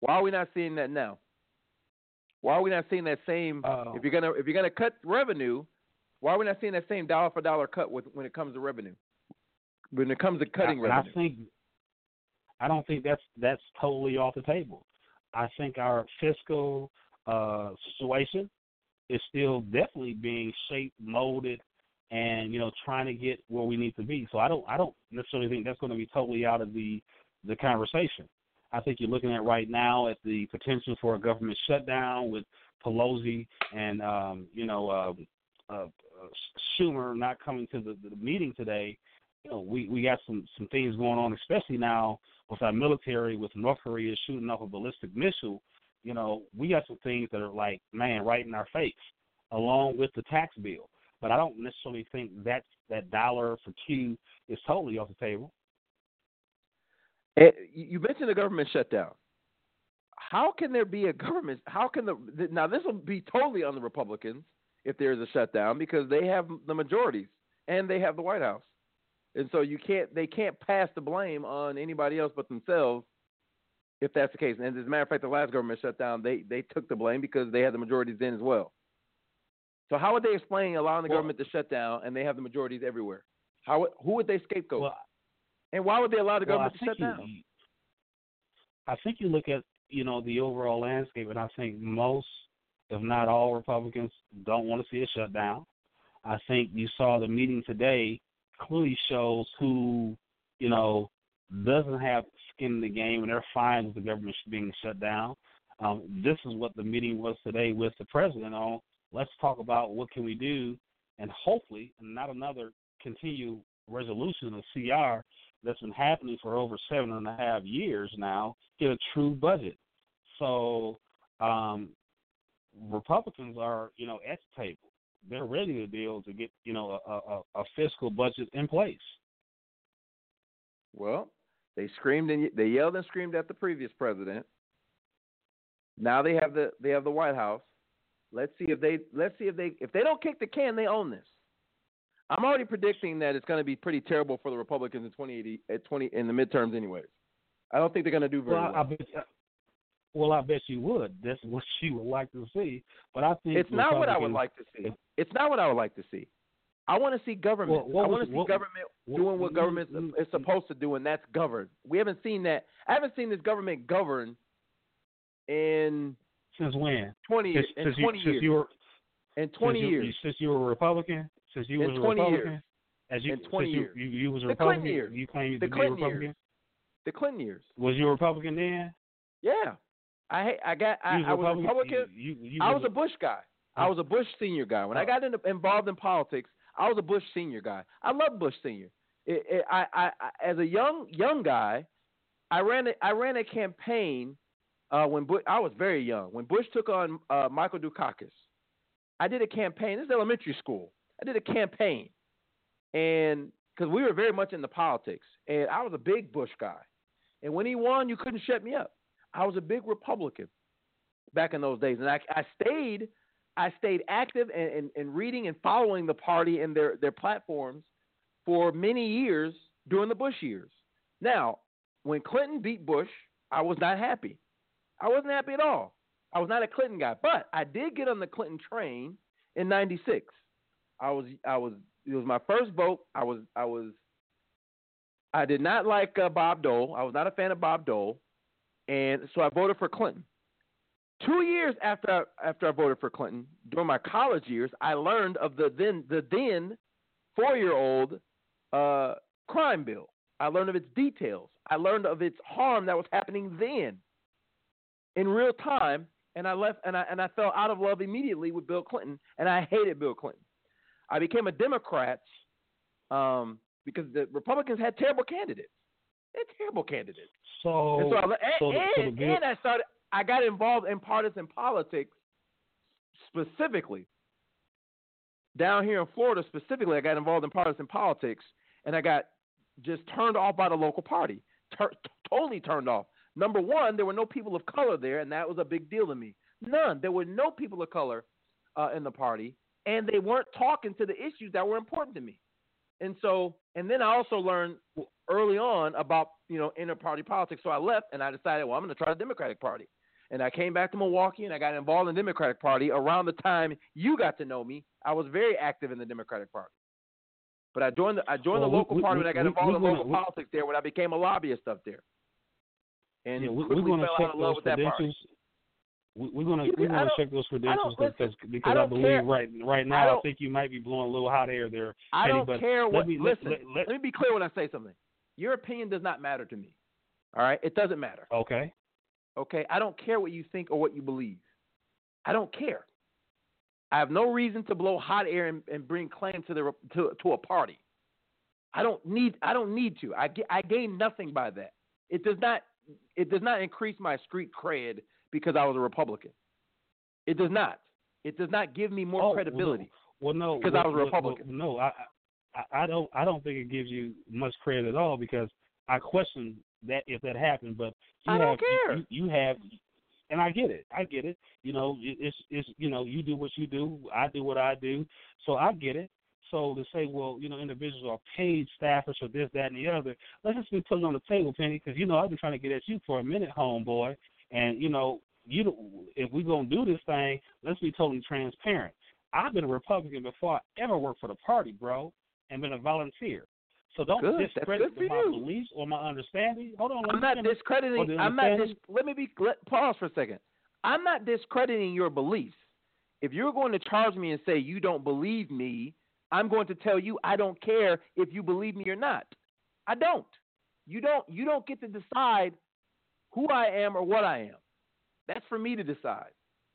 Why are we not seeing that now? Why are we not seeing that same? If you're gonna cut revenue, why are we not seeing that same dollar for dollar cut when it comes to revenue? When it comes to cutting revenue, I don't think that's totally off the table. I think our fiscal situation is still definitely being shaped, molded, and, you know, trying to get where we need to be. So I don't necessarily think that's going to be totally out of the conversation. I think you're looking at right now at the potential for a government shutdown with Pelosi and, Schumer not coming to the meeting today. You know, we got some things going on, especially now with our military, with North Korea shooting off a ballistic missile. You know, we got some things that are like, man, right in our face, along with the tax bill. But I don't necessarily think that dollar for two is totally off the table. You mentioned the government shutdown. How can there be a government? Now this will be totally on the Republicans if there is a shutdown because they have the majorities and they have the White House, and so they can't pass the blame on anybody else but themselves if that's the case. And as a matter of fact, the last government shutdown they took the blame because they had the majorities then as well. So how would they explain allowing the government to shut down and they have the majorities everywhere? Who would they scapegoat? Well, and why would they allow the government to shut down? I think you look at, you know, the overall landscape, and I think most, if not all, Republicans don't want to see a shutdown. I think you saw the meeting today clearly shows who, you know, doesn't have skin in the game, and they're fine with the government being shut down. This is what the meeting was today with the president on. Let's talk about what can we do, and hopefully not another continued resolution of CR that's been happening for over 7.5 years now, get a true budget. So Republicans are, you know, at the table. They're ready to deal to get, you know, a fiscal budget in place. Well, they yelled and screamed at the previous president. Now they have the White House. Let's see if they don't kick the can, they own this. I'm already predicting that it's going to be pretty terrible for the Republicans in 2020 in the midterms anyways. I don't think they're going to do very well. I bet you would. That's what you would like to see. But I think it's not what I would like to see. I want to see government. I want to see government doing what government is supposed to do, and that's govern. We haven't seen that. I haven't seen this government govern in since when? 20 years. Since you were a Republican. Since you was a Republican, you claimed to be a Republican. The Clinton years. Was you a Republican then? Yeah, I was a Republican. I was a Bush guy. I was a Bush senior guy. When I got involved in politics, I was a Bush senior guy. I love Bush senior. As a young guy, I ran a campaign when Bush, I was very young when Bush took on Michael Dukakis. I did a campaign. This is elementary school. I did a campaign, and because we were very much into politics, and I was a big Bush guy, and when he won, you couldn't shut me up. I was a big Republican back in those days, and I stayed active and reading and following the party and their platforms for many years during the Bush years. Now, when Clinton beat Bush, I was not happy. I wasn't happy at all. I was not a Clinton guy, but I did get on the Clinton train in '96. It was my first vote. I did not like Bob Dole. I was not a fan of Bob Dole, and so I voted for Clinton. 2 years after I voted for Clinton, during my college years, I learned of the then 4-year-old crime bill. I learned of its details. I learned of its harm that was happening then, in real time. And I left, and I fell out of love immediately with Bill Clinton, and I hated Bill Clinton. I became a Democrat because the Republicans had terrible candidates. They had terrible candidates. I got involved in partisan politics specifically. Down here in Florida specifically, I got involved in partisan politics, and I got just turned off by the local party, totally turned off. Number one, there were no people of color there, and that was a big deal to me. None. There were no people of color in the party, and they weren't talking to the issues that were important to me. And so, and then I also learned early on about, inter-party politics. So I left, and I decided, well, I'm going to try the Democratic Party. And I came back to Milwaukee, and I got involved in the Democratic Party. Around the time you got to know me, I was very active in the Democratic Party. But I joined the local party when I got involved in local politics there, when I became a lobbyist up there. And we're going to check those credentials. We're going to check those credentials because I believe right now I think you might be blowing a little hot air there. I don't care what. Let me be clear when I say something. Your opinion does not matter to me. All right, it doesn't matter. Okay. I don't care what you think or what you believe. I don't care. I have no reason to blow hot air and bring claim to a party. I don't need to. I gain nothing by that. It does not increase my street cred because I was a Republican. It does not. It does not give me more credibility. Because I was a Republican. I don't think it gives you much credit at all, because I question that if that happened. But I don't care. You have, and I get it. It's you do what you do. I do what I do. So I get it. So to say, individuals are paid staffers for this, that, and the other. Let's just be putting on the table, Penny, because I've been trying to get at you for a minute, homeboy. And if we're gonna do this thing, let's be totally transparent. I've been a Republican before I ever worked for the party, bro, and been a volunteer. So don't discredit my beliefs or my understanding. Hold on, pause for a second. I'm not discrediting your beliefs. If you're going to charge me and say you don't believe me, I'm going to tell you I don't care if you believe me or not. I don't. You don't get to decide who I am or what I am. That's for me to decide.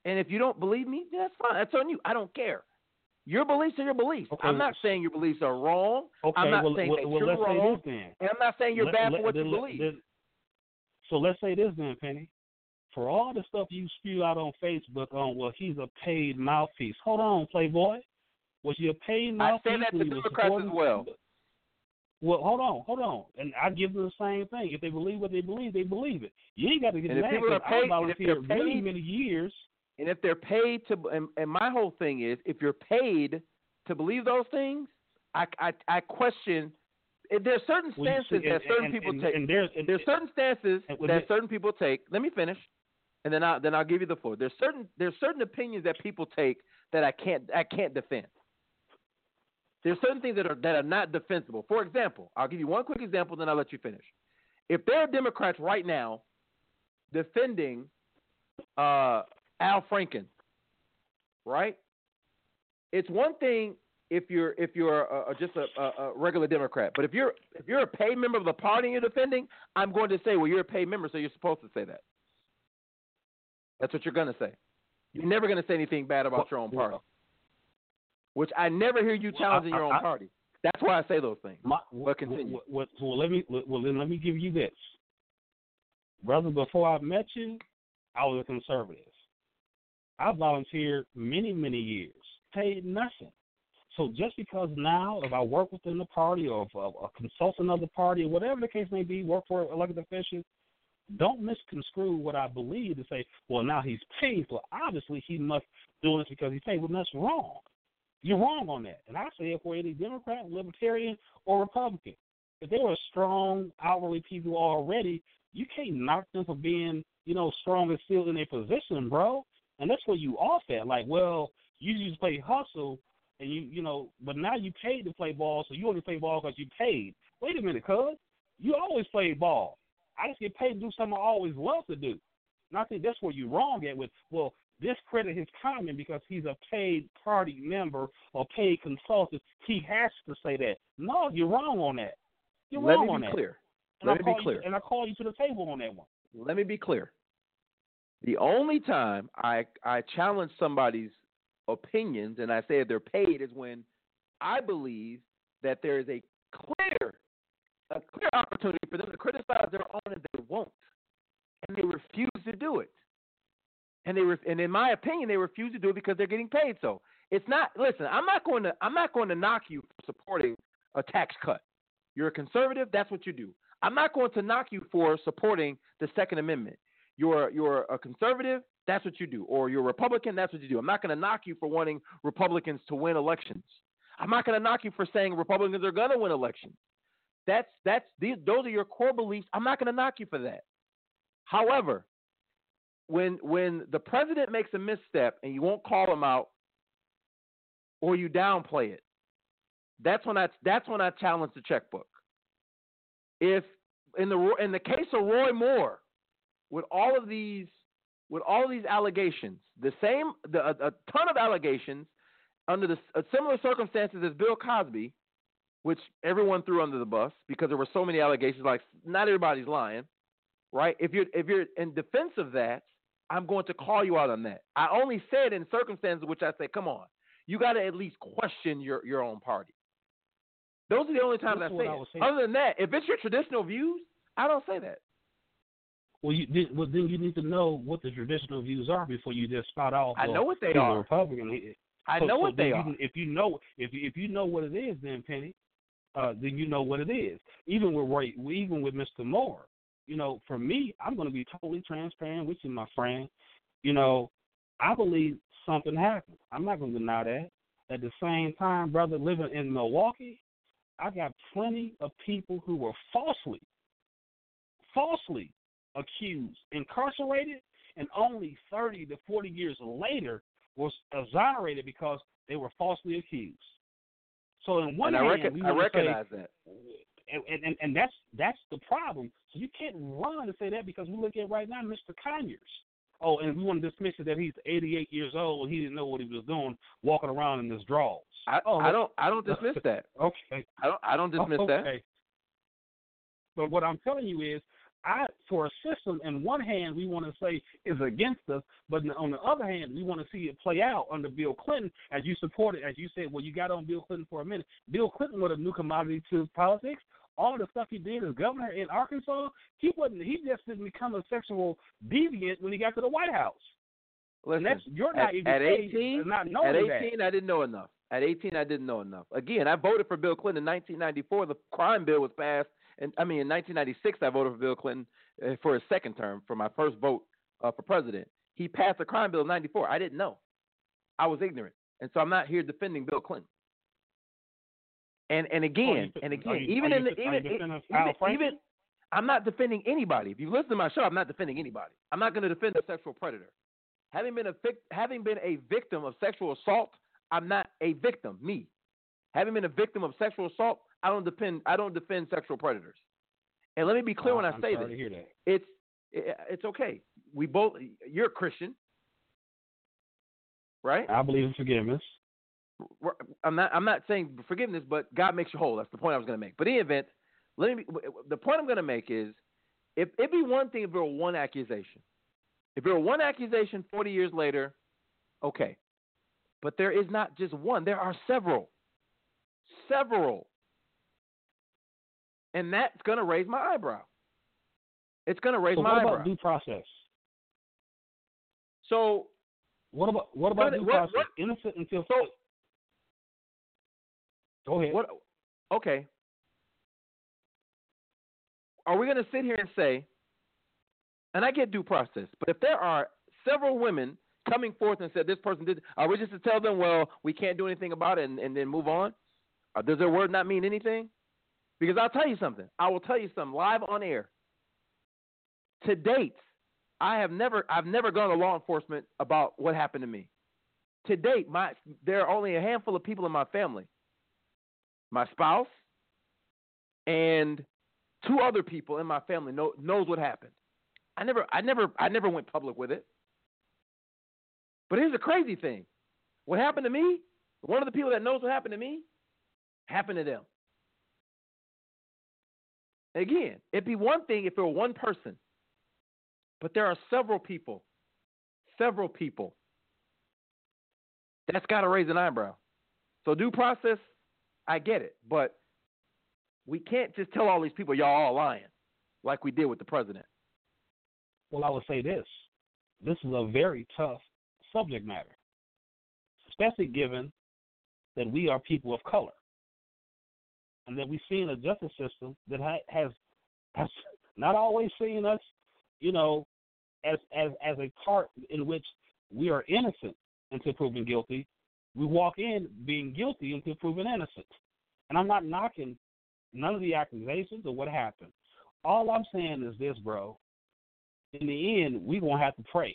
And if you don't believe me, that's fine. That's on you. I don't care. Your beliefs are your beliefs. Okay. I'm not saying your beliefs are wrong. Okay. I'm not saying that you're wrong. And I'm not saying you're bad for what you believe. So let's say this then, Penny. For all the stuff you spew out on Facebook he's a paid mouthpiece. Hold on, Playboy. Was you a paid mouthpiece? I say that to Democrats as well. Well, hold on. And I give them the same thing. If they believe what they believe it. You ain't got to get mad because I volunteered many years. And if they're paid to – and my whole thing is, if you're paid to believe those things, I question – there are certain stances that certain people take. There are certain stances that certain people take. Let me finish, and then I'll give you the floor. There's certain opinions that people take that I can't defend. There's certain things that are not defensible. For example, I'll give you one quick example, then I'll let you finish. If there are Democrats right now defending Al Franken, right? It's one thing if you're just a regular Democrat, but if you're a paid member of the party and you're defending, I'm going to say, well, you're a paid member, so you're supposed to say that. That's what you're going to say. You're never going to say anything bad about your own party. Which I never hear you challenging your own party. That's why I say those things. Continue. Let me give you this. Brother, before I met you, I was a conservative. I volunteered many, many years, paid nothing. So just because now, if I work within the party or if a consultant of the party or whatever the case may be, work for elected officials, don't misconstrue what I believe to say, well, now he's paid, so obviously he must do this because he's paid. Well, that's wrong. You're wrong on that. And I say it for any Democrat, Libertarian, or Republican. If they were strong, outwardly people already, you can't knock them for being, strong and still in their position, bro. And that's where you off at. Like, well, you just play hustle, and you know, but now you paid to play ball, so you only play ball because you paid. Wait a minute, cuz. You always played ball. I just get paid to do something I always love to do. And I think that's where you're wrong at with, well, discredit his comment because he's a paid party member or paid consultant. He has to say that. No, you're wrong on that. You're wrong on that. Let me be clear. And I call you to the table on that one. Let me be clear. The only time I challenge somebody's opinions and I say they're paid is when I believe that there is a clear opportunity for them to criticize their own, and they won't. And they refuse to do it. And in my opinion, they refuse to do it because they're getting paid. So it's not. Listen, I'm not going to knock you for supporting a tax cut. You're a conservative. That's what you do. I'm not going to knock you for supporting the Second Amendment. You're a conservative. That's what you do. Or you're a Republican. That's what you do. I'm not going to knock you for wanting Republicans to win elections. I'm not going to knock you for saying Republicans are going to win elections. Those are your core beliefs. I'm not going to knock you for that. However, when the president makes a misstep and you won't call him out or you downplay it, that's when I challenge the checkbook. If in the case of Roy Moore, with all of these allegations, a ton of allegations under the similar circumstances as Bill Cosby, which everyone threw under the bus because there were so many allegations. Like, not everybody's lying, right? If you're in defense of that, I'm going to call you out on that. I only said in circumstances which I say, come on, you got to at least question your own party. Those are the only times I say it. Other than that, if it's your traditional views, I don't say that. Well, then you need to know what the traditional views are before you just spout off. I know what they are. Republican. I know what they are. If you know what it is, then Penny. Then you know what it is. Even with Mr. Moore, you know, for me, I'm going to be totally transparent with you, my friend. You know, I believe something happened. I'm not going to deny that. At the same time, brother, living in Milwaukee, I got plenty of people who were falsely accused, incarcerated, and only 30 to 40 years later was exonerated because they were falsely accused. So in one hand, I recognize that. And that's the problem. So you can't run and say that because we look at right now Mr. Conyers. Oh, and we want to dismiss it that he's 88 years old and he didn't know what he was doing walking around in his drawers. I don't dismiss that. Okay. I don't dismiss that. But what I'm telling you is for a system, in one hand, we want to say is against us, but on the other hand, we want to see it play out under Bill Clinton, as you supported, as you said, well, you got on Bill Clinton for a minute. Bill Clinton was a new commodity to politics. All the stuff he did as governor in Arkansas, he just didn't become a sexual deviant when he got to the White House. Listen, at 18, I didn't know enough. At 18, I didn't know enough. Again, I voted for Bill Clinton in 1994. The crime bill was passed. And I mean, in 1996, I voted for Bill Clinton for his second term for my first vote for president. He passed a crime bill in 94. I didn't know. I was ignorant. And so I'm not here defending Bill Clinton. And again, I'm not defending anybody. If you listen to my show, I'm not defending anybody. I'm not going to defend a sexual predator. Having been a victim of sexual assault, I'm not a victim. Me. Having been a victim of sexual assault, I don't defend sexual predators. And let me be clear when I say this. It's okay. You're a Christian, right? I believe in forgiveness. I'm not saying forgiveness, but God makes you whole. That's the point I was going to make. But in any event, the point I'm going to make is, if it'd be one thing if there were one accusation. If there were one accusation 40 years later, okay. But there is not just one. There are several. Several. And that's going to raise my eyebrow. It's going to raise my eyebrow. What about due process? So what about due process? Innocent until so. Go ahead. Okay. Are we going to sit here and say, and I get due process, but if there are several women coming forth and said this person did, are we just to tell them, well, we can't do anything about it and then move on? Does their word not mean anything? Because I'll tell you something. I will tell you something live on air. To date, I've never gone to law enforcement about what happened to me. to date, there are only a handful of people in my family. My spouse and two other people in my family knows what happened. I never went public with it. But here's the crazy thing. What happened to me, one of the people that knows what happened to me, happened to them. Again, it'd be one thing if it were one person. But there are several people. That's got to raise an eyebrow. So due process, I get it. But we can't just tell all these people, y'all all lying, like we did with the president. Well, I would say this. This is a very tough subject matter, especially given that we are people of color and that we've seen a justice system that has not always seen us, you know, as a part in which we are innocent until proven guilty. We walk in being guilty until proven innocent. And I'm not knocking none of the accusations or what happened. All I'm saying is this, bro. In the end, we're going to have to pray.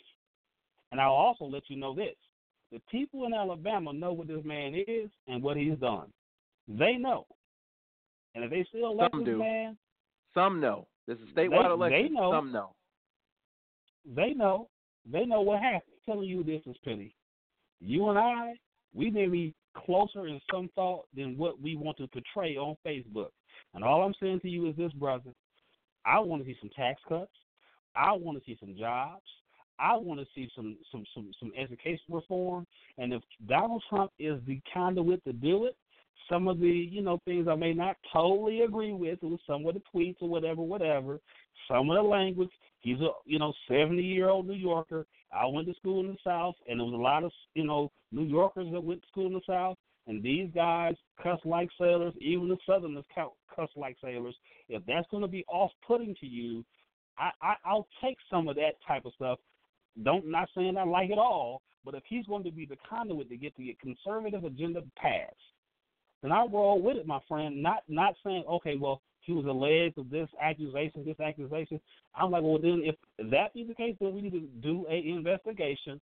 And I'll also let you know this. The people in Alabama know what this man is and what he's done. They know. And if they still elect this man. Some know. This is statewide election. They know. Some know. They know. They know what happened. I'm telling you this is Penny. You and I, we may be closer in some thought than what we want to portray on Facebook. And all I'm saying to you is this, brother. I want to see some tax cuts. I want to see some jobs. I want to see some education reform. And if Donald Trump is the conduit to do it, some of the, you know, things I may not totally agree with, it was some of the tweets or whatever, some of the language. He's a, you know, 70-year-old New Yorker. I went to school in the South, and there was a lot of, you know, New Yorkers that went to school in the South, and these guys cuss like sailors. Even the Southerners cuss like sailors. If that's going to be off-putting to you, I'll take some of that type of stuff. Not saying I like it all, but if he's going to be the conduit to get the conservative agenda passed, then I roll with it, my friend. Not saying, okay, well, he was alleged of this accusation. I'm like, well, then if that be the case, then we need to do an investigation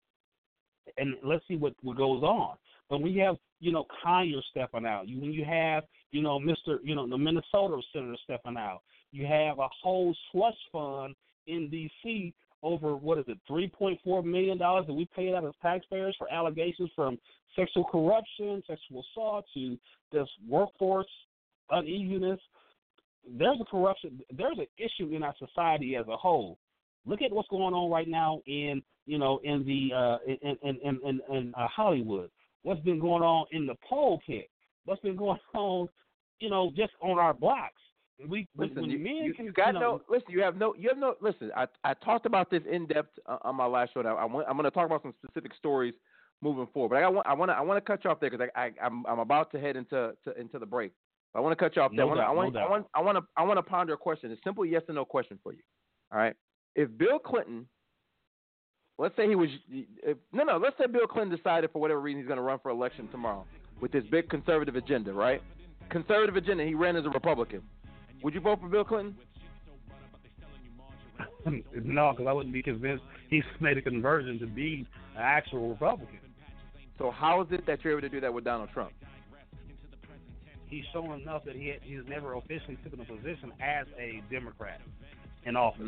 and let's see what goes on. But when you have, you know, Conyers stepping out, when you have, you know, the Minnesota senator stepping out, you have a whole slush fund in D.C. over, what is it, $3.4 million that we paid out as taxpayers for allegations from sexual corruption, sexual assault, to this workforce unevenness. There's a corruption. There's an issue in our society as a whole. Look at what's going on right now in Hollywood. What's been going on in the poll kick? What's been going on, you know, just on our blocks? Listen. I talked about this in depth on my last show. Now I'm going to talk about some specific stories moving forward. But I want to cut you off there because I'm about to head into the break. I want to cut you off there. I want to ponder a question. It's a simple yes or no question for you. All right. If Bill Clinton, let's say Bill Clinton decided for whatever reason he's going to run for election tomorrow with this big conservative agenda, right? Conservative agenda. He ran as a Republican. Would you vote for Bill Clinton? No, because I wouldn't be convinced he's made a conversion to be an actual Republican. So how is it that you're able to do that with Donald Trump? He's shown enough that he's never officially taken a position as a Democrat in office.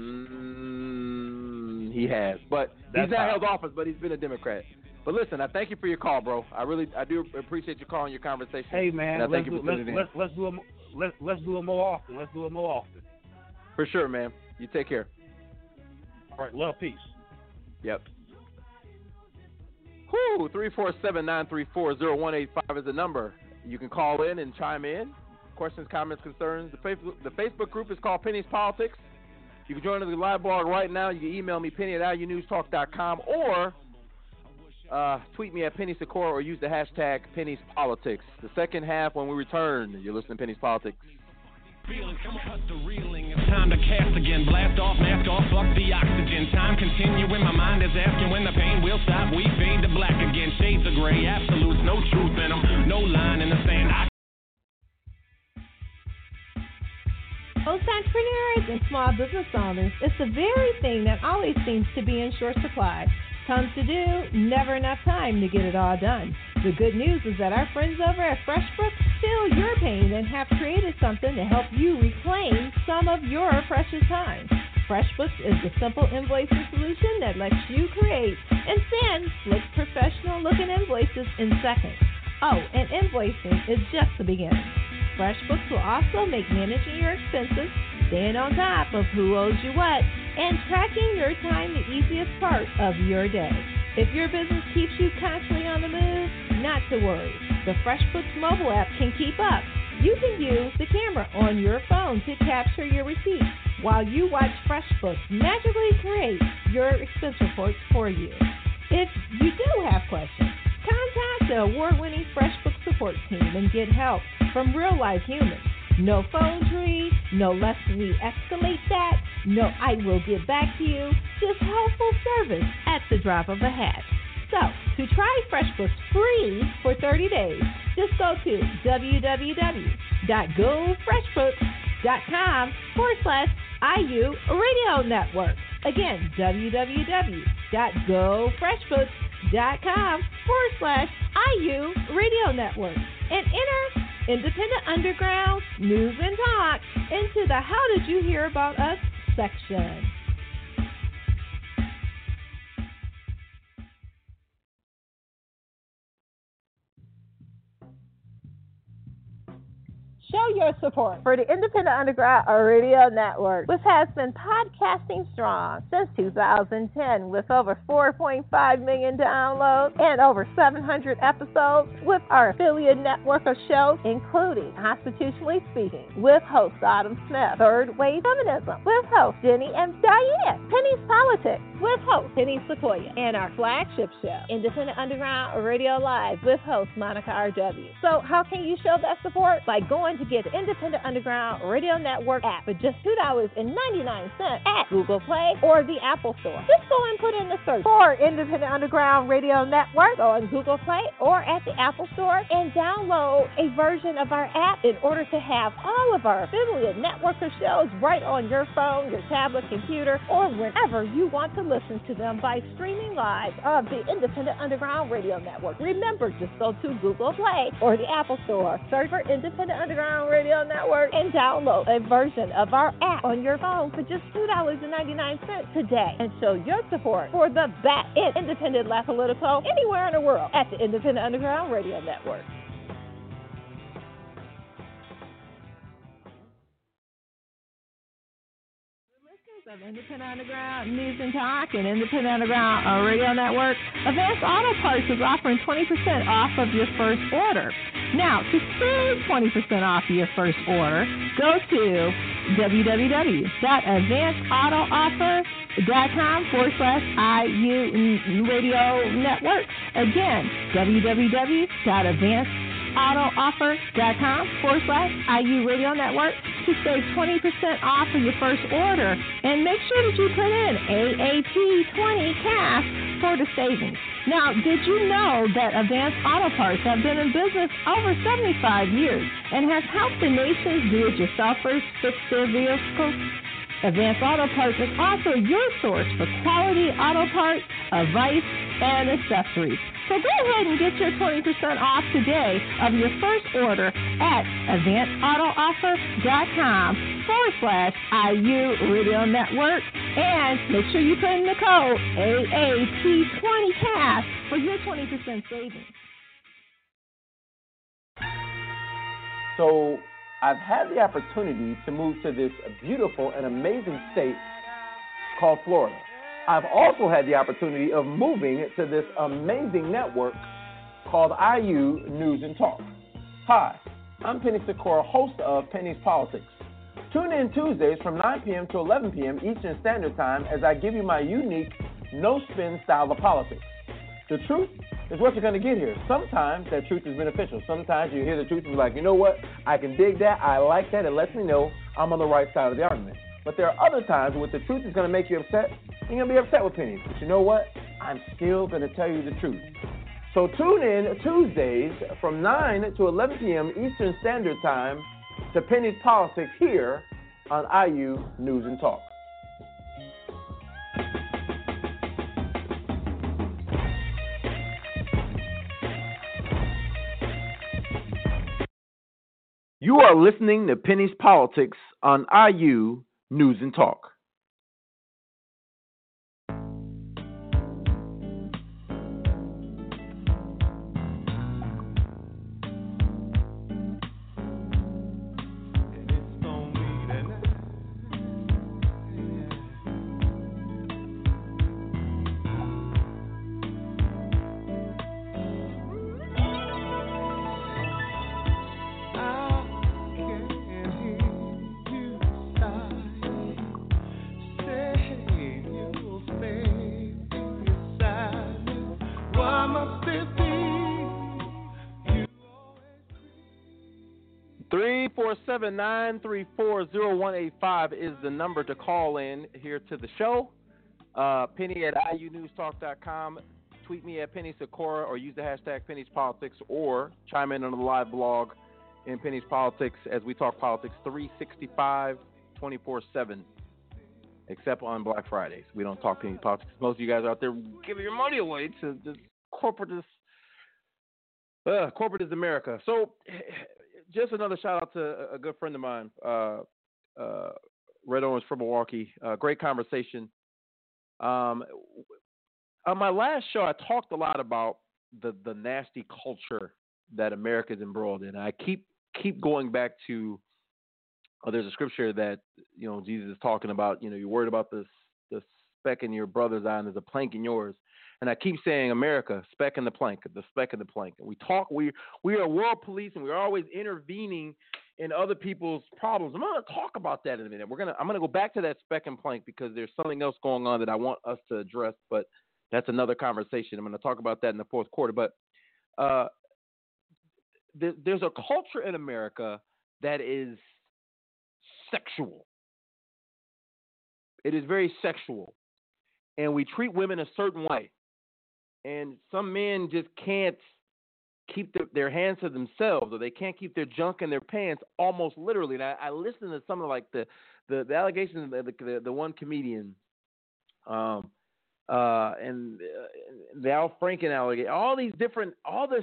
He has, but he's not held office, but he's been a Democrat. But listen, I thank you for your call, bro. I do appreciate your call and your conversation. Hey, man, let's do it more often. Let's do it more often. For sure, man. You take care. All right, love, peace. Yep. 347-934-0185 is the number. You can call in and chime in. Questions, comments, concerns. The Facebook group is called Penny's Politics. You can join us in the live blog right now. You can email me, penny@alunewstalk.com, or tweet me at Penny Sikora or use the hashtag Penny's Politics. The second half when we return, you're listening to Penny's Politics. Come cut the reeling, it's time to cast again. Blast off, mask off, fuck the oxygen. Time continuing, my mind is asking when the pain will stop. We fade to black again. Shades of gray, absolutes, no truth in them. No line in the sand. Both entrepreneurs and small business owners, it's the very thing that always seems to be in short supply. comes to do, never enough time to get it all done. The good news is that our friends over at FreshBooks feel your pain and have created something to help you reclaim some of your precious time. FreshBooks is the simple invoicing solution that lets you create and send slick, professional-looking invoices in seconds. Oh, and invoicing is just the beginning. FreshBooks will also make managing your expenses, staying on top of who owes you what, and tracking your time the easiest part of your day. If your business keeps you constantly on the move, not to worry. The FreshBooks mobile app can keep up. You can use the camera on your phone to capture your receipts while you watch FreshBooks magically create your expense reports for you. If you do have questions, contact the award-winning FreshBooks support team and get help from real-life humans. No phone, no let's re-escalate that, no I will get back to you, just helpful service at the drop of a hat. So, to try FreshBooks free for 30 days, just go to www.gofreshbooks.com/IU Radio Network. Again, www.gofreshbooks.com/IU Radio Network. And enter Independent Underground News and Talk into the How Did You Hear About Us section. Show your support for the Independent Underground Radio Network, which has been podcasting strong since 2010 with over 4.5 million downloads and over 700 episodes with our affiliate network of shows, including Constitutionally Speaking with host Autumn Smith, Third Wave Feminism with host Jenny and Diane, Penny's Politics with host Penny Sequoia, and our flagship show, Independent Underground Radio Live with host Monica R.W. So how can you show that support? By going to get the Independent Underground Radio Network app for just $2.99 at Google Play or the Apple Store. Just go and put in the search for Independent Underground Radio Network on Google Play or at the Apple Store and download a version of our app in order to have all of our affiliate network of shows right on your phone, your tablet, computer, or whenever you want to listen to them by streaming live of the Independent Underground Radio Network. Remember, just go to Google Play or the Apple Store, search for Independent Underground Radio Network, and download a version of our app on your phone for just $2.99 today and show your support for the best independent, less political, anywhere in the world at the Independent Underground Radio Network. Of Independent Underground News and Talk and Independent Underground Radio Network, Advanced Auto Parts is offering 20% off of your first order. Now, to save 20% off your first order, go to www.advancedautooffer.com/IU Radio Network. Again, www.advancedautooffer.com/IU Radio Network to save 20% off of your first order. And make sure that you put in AAT20 cash for the savings. Now, did you know that Advanced Auto Parts have been in business over 75 years and has helped the nation's do-it-yourselfers fix their vehicles? Advanced Auto Parts is also your source for quality auto parts, advice, and accessories. So go ahead and get your 20% off today of your first order at advancedautooffer.com/IU Radio Network. And make sure you put in the code AAT20CAST for your 20% savings. So I've had the opportunity to move to this beautiful and amazing state called Florida. I've also had the opportunity of moving to this amazing network called IU News and Talk. Hi, I'm Penny Sikora, host of Penny's Politics. Tune in Tuesdays from 9 p.m. to 11 p.m. Eastern Standard Time as I give you my unique, no-spin style of politics. The truth is what you're going to get here. Sometimes that truth is beneficial. Sometimes you hear the truth and be like, you know what, I can dig that, I like that, it lets me know I'm on the right side of the argument. But there are other times when the truth is going to make you upset. You're going to be upset with Penny. But you know what? I'm still going to tell you the truth. So tune in Tuesdays from 9 to 11 p.m. Eastern Standard Time to Penny's Politics here on IU News and Talk. You are listening to Penny's Politics on IU News and Talk. Seven 934-0185 is the number to call in here to the show. Penny at IUNewsTalk.com. Tweet me at Penny Sikora or use the hashtag Penny's Politics or chime in on the live blog in Penny's Politics as we talk politics 365, 24/7, except on Black Fridays. We don't talk Penny's Politics. Most of you guys out there giving your money away to this corporatist. Corporate is America. So. Just another shout out to a good friend of mine, Red Orange from Milwaukee. Great conversation. On my last show, I talked a lot about the nasty culture that America is embroiled in. I keep going back to there's a scripture that Jesus is talking about. You're worried about the speck in your brother's eye and there's a plank in yours. And I keep saying America, speck in the plank, the speck in the plank. And we are world police and we're always intervening in other people's problems. I'm gonna talk about that in a minute. I'm gonna go back to that speck and plank because there's something else going on that I want us to address, but that's another conversation. I'm gonna talk about that in the fourth quarter. But there's a culture in America that is sexual. It is very sexual. And we treat women a certain way. And some men just can't keep their hands to themselves, or they can't keep their junk in their pants, almost literally. And I listened to some of like the allegations of the one comedian, and the Al Franken allegation, all this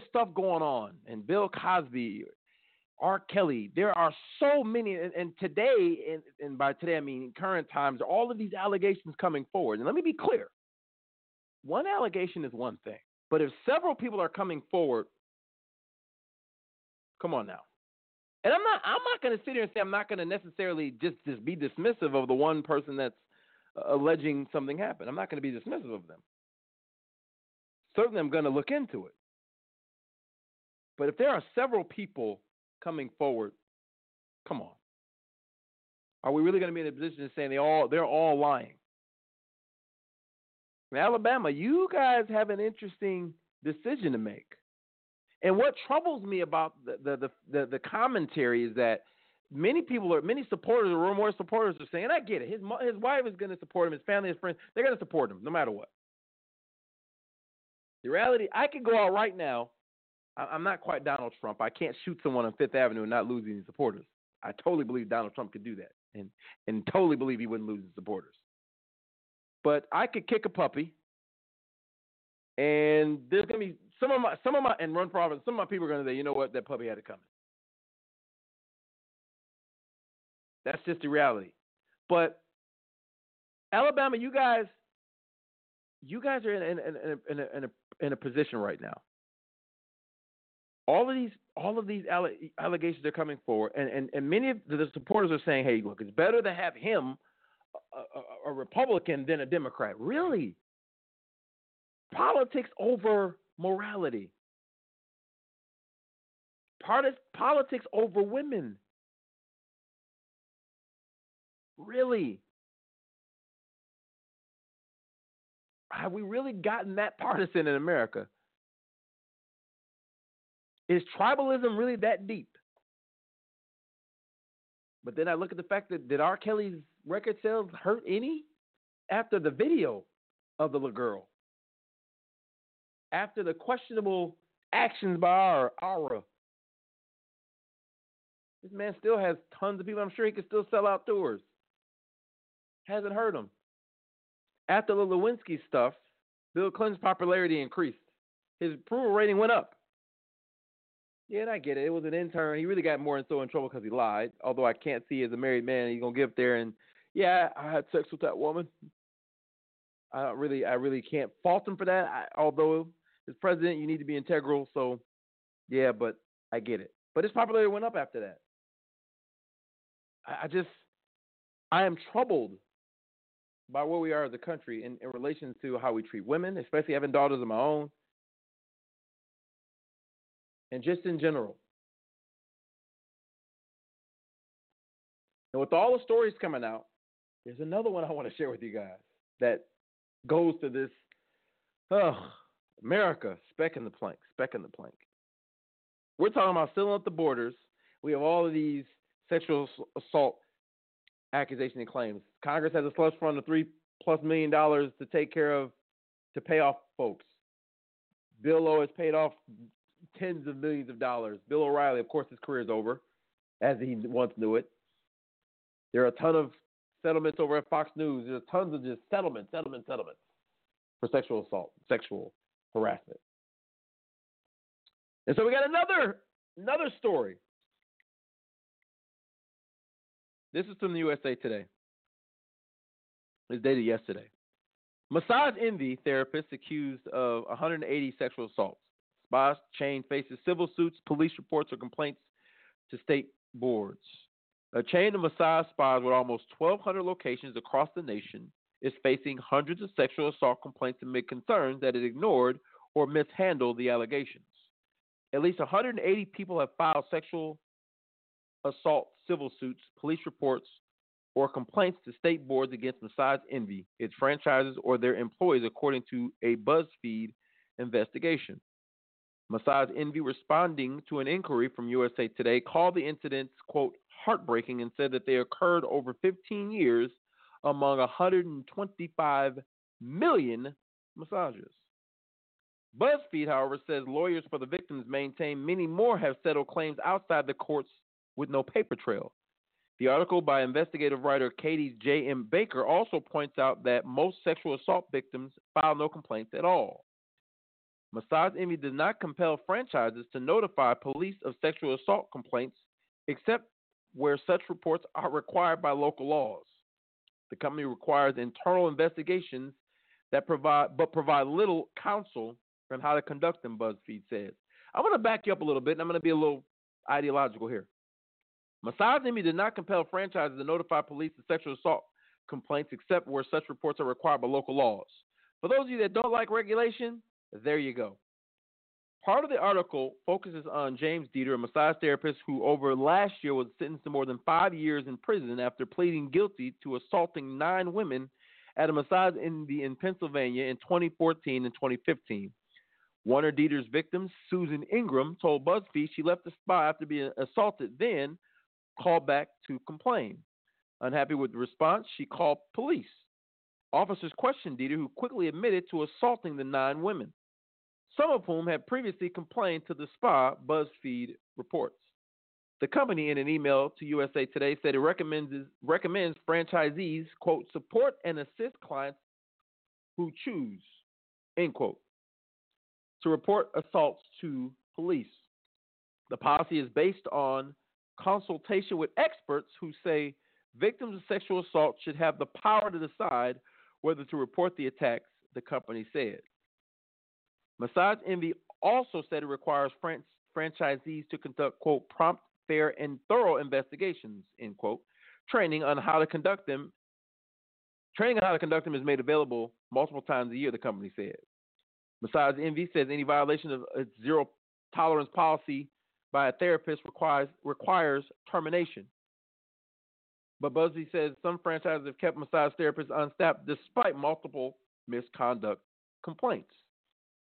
stuff going on, and Bill Cosby, R. Kelly. There are so many, and today, and by today I mean current times, all of these allegations coming forward. And let me be clear. One allegation is one thing, but if several people are coming forward, come on now. And I'm not going to sit here and say I'm not going to necessarily just be dismissive of the one person that's alleging something happened. I'm not going to be dismissive of them. Certainly I'm going to look into it. But if there are several people coming forward, come on. Are we really going to be in a position of saying they're all lying? In Alabama, you guys have an interesting decision to make. And what troubles me about the commentary is that Roy Moore supporters are saying, and I get it, his wife is going to support him, his family, his friends, they're going to support him no matter what. The reality, I could go out right now. I'm not quite Donald Trump. I can't shoot someone on Fifth Avenue and not lose any supporters. I totally believe Donald Trump could do that and totally believe he wouldn't lose his supporters. But I could kick a puppy, and there's going to be some of my and run for office, some of my people are going to say, you know what, that puppy had it coming. That's just the reality. But Alabama, you guys are in a position right now. All of these allegations are coming forward, and many of the supporters are saying, hey, look, it's better to have him, a Republican, than a Democrat. Really? Politics over morality. Politics over women. Really? Have we really gotten that partisan in America? Is tribalism really that deep? But then I look at the fact that did R. Kelly's record sales hurt any after the video of the little girl? After the questionable actions by Aura. This man still has tons of people. I'm sure he could still sell out tours. Hasn't hurt him. After the Lewinsky stuff, Bill Clinton's popularity increased. His approval rating went up. Yeah, and I get it. It was an intern. He really got more and so in trouble because he lied. Although I can't see as a married man, he's gonna get up there and, yeah, I had sex with that woman. I really can't fault him for that. Although as president, you need to be integral. So, yeah, but I get it. But his popularity went up after that. I am troubled by where we are as a country in relation to how we treat women, especially having daughters of my own. And just in general. And with all the stories coming out, there's another one I want to share with you guys that goes to this, America, speck in the plank. We're talking about sealing up the borders. We have all of these sexual assault accusations and claims. Congress has a slush fund of $3+ million to take care of, to pay off folks. Bill Lowe has paid off tens of millions of dollars. Bill O'Reilly, of course, his career is over, as he once knew it. There are a ton of settlements over at Fox News. There's tons of just settlements for sexual assault, sexual harassment. And so we got another story. This is from the USA Today. It's dated yesterday. Massage Envy therapist accused of 180 sexual assaults. Spas chain faces civil suits, police reports, or complaints to state boards. A chain of massage spas with almost 1,200 locations across the nation is facing hundreds of sexual assault complaints amid concerns that it ignored or mishandled the allegations. At least 180 people have filed sexual assault civil suits, police reports, or complaints to state boards against Massage Envy, its franchises, or their employees, according to a BuzzFeed investigation. Massage Envy, responding to an inquiry from USA Today, called the incidents, quote, heartbreaking, and said that they occurred over 15 years among 125 million massages. BuzzFeed, however, says lawyers for the victims maintain many more have settled claims outside the courts with no paper trail. The article by investigative writer Katie J. M. Baker also points out that most sexual assault victims file no complaints at all. Massage Envy does not compel franchises to notify police of sexual assault complaints, except where such reports are required by local laws. The company requires internal investigations that provide little counsel on how to conduct them, BuzzFeed says. I'm going to back you up a little bit, and I'm going to be a little ideological here. Massage Envy did not compel franchises to notify police of sexual assault complaints, except where such reports are required by local laws. For those of you that don't like regulation, there you go. Part of the article focuses on James Dieter, a massage therapist who over last year was sentenced to more than 5 years in prison after pleading guilty to assaulting 9 women at a Massage Envy in Pennsylvania in 2014 and 2015. One of Dieter's victims, Susan Ingram, told BuzzFeed she left the spa after being assaulted, then called back to complain. Unhappy with the response, she called police. Officers questioned Dieter, who quickly admitted to assaulting the 9 women, some of whom had previously complained to the spa, BuzzFeed reports. The company, in an email to USA Today, said it recommends franchisees, quote, support and assist clients who choose, end quote, to report assaults to police. The policy is based on consultation with experts who say victims of sexual assault should have the power to decide whether to report the attacks, the company said. Massage Envy also said it requires franchisees to conduct, quote, prompt, fair, and thorough investigations, end quote. Training on how to conduct them is made available multiple times a year, the company said. Massage Envy says any violation of its zero tolerance policy by a therapist requires termination. But BuzzFeed says some franchises have kept massage therapists on staff despite multiple misconduct complaints.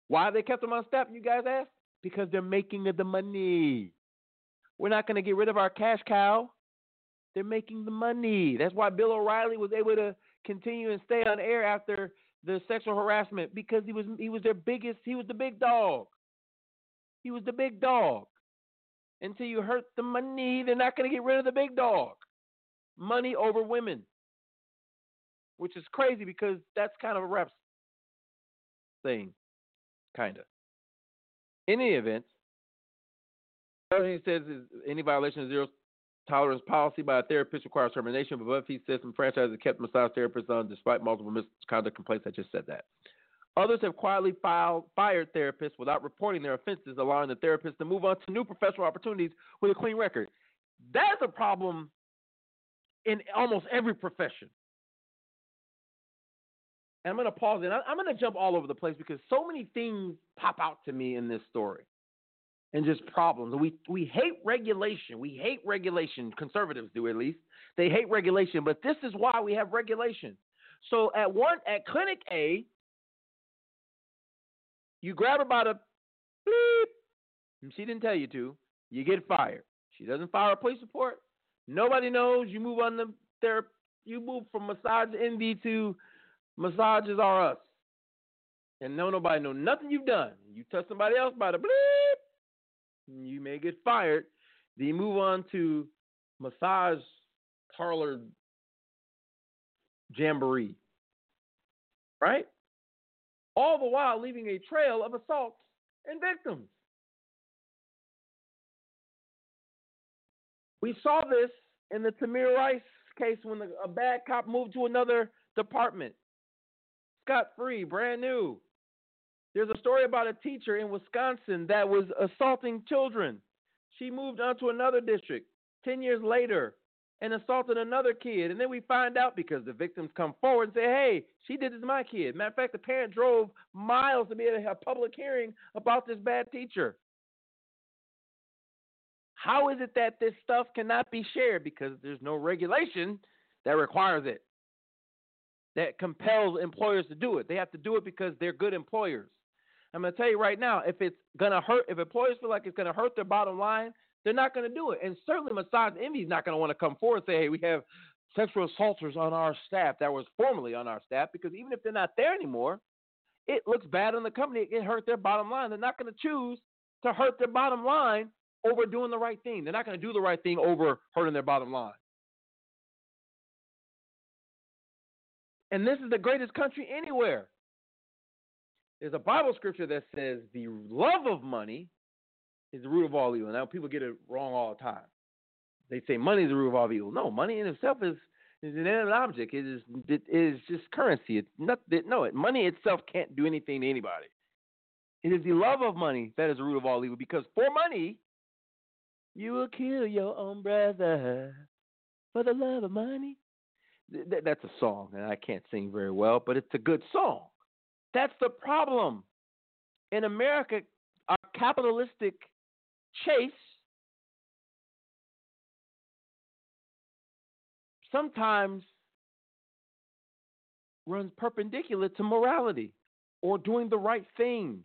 Why they kept them on staff, you guys ask? Because they're making the money. We're not going to get rid of our cash cow. They're making the money. That's why Bill O'Reilly was able to continue and stay on air after the sexual harassment, because he was their biggest. He was the big dog. He was the big dog. Until you hurt the money, they're not going to get rid of the big dog. Money over women, which is crazy because that's kind of a rep's thing, kind of. In any event, He says any violation of zero tolerance policy by a therapist requires termination, but BuzzFeed says some franchises kept massage therapists on despite multiple misconduct complaints. I just said that. Others have quietly fired therapists without reporting their offenses, allowing the therapists to move on to new professional opportunities with a clean record. That's a problem in almost every profession. And I'm going to pause, and I'm going to jump all over the place because so many things pop out to me in this story. And just problems. We hate regulation. We hate regulation. Conservatives do, at least. They hate regulation. But this is why we have regulation. So at Clinic A, you grab her by the beep, and she didn't tell you to. You get fired. She doesn't file a police report. Nobody knows. You move on to therapy. You move from Massage Envy to Massages R Us. And nobody knows nothing you've done. You touch somebody else by the bleep. You may get fired. Then you move on to massage parlor jamboree, right? All the while leaving a trail of assaults and victims. We saw this in the Tamir Rice case when a bad cop moved to another department. Scot-free, brand new. There's a story about a teacher in Wisconsin that was assaulting children. She moved on to another district 10 years later and assaulted another kid. And then we find out because the victims come forward and say, hey, she did this to my kid. Matter of fact, the parent drove miles to be at a public hearing about this bad teacher. How is it that this stuff cannot be shared? Because there's no regulation that requires it, that compels employers to do it. They have to do it because they're good employers. I'm going to tell you right now, if it's going to hurt, if employers feel like it's going to hurt their bottom line, they're not going to do it. And certainly Massage Envy is not going to want to come forward and say, hey, we have sexual assaulters on our staff that was formerly on our staff, because even if they're not there anymore, it looks bad on the company. It hurt their bottom line. They're not going to choose to hurt their bottom line over doing the right thing. They're not going to do the right thing over hurting their bottom line. And this is the greatest country anywhere. There's a Bible scripture that says the love of money is the root of all evil. Now, people get it wrong all the time. They say money is the root of all evil. No, money in itself is an inanimate object. It is just currency. Money itself can't do anything to anybody. It is the love of money that is the root of all evil, because for money, you will kill your own brother for the love of money. That's a song, and I can't sing very well, but it's a good song. That's the problem. In America, our capitalistic chase sometimes runs perpendicular to morality or doing the right thing.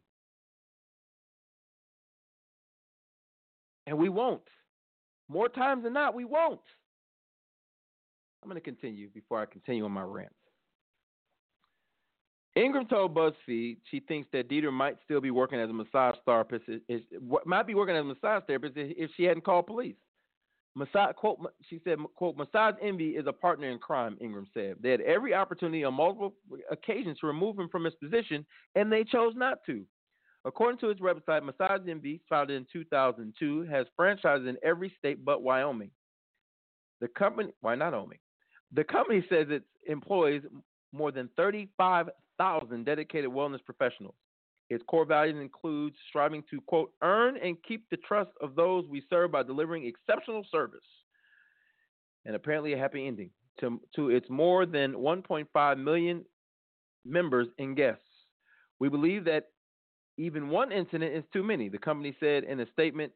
And we won't. More times than not, we won't. I'm going to continue before I continue on my rant. Ingram told BuzzFeed she thinks that Dieter might still be working as a massage therapist. If she hadn't called police. She said, quote, Massage Envy is a partner in crime, Ingram said. They had every opportunity on multiple occasions to remove him from his position, and they chose not to. According to its website, Massage Envy, founded in 2002, has franchises in every state but Wyoming. The company says it employs more than 35,000 dedicated wellness professionals. Its core values include striving to, quote, earn and keep the trust of those we serve by delivering exceptional service. And apparently a happy ending to its more than 1.5 million members and guests. We believe that even one incident is too many, the company said in a statement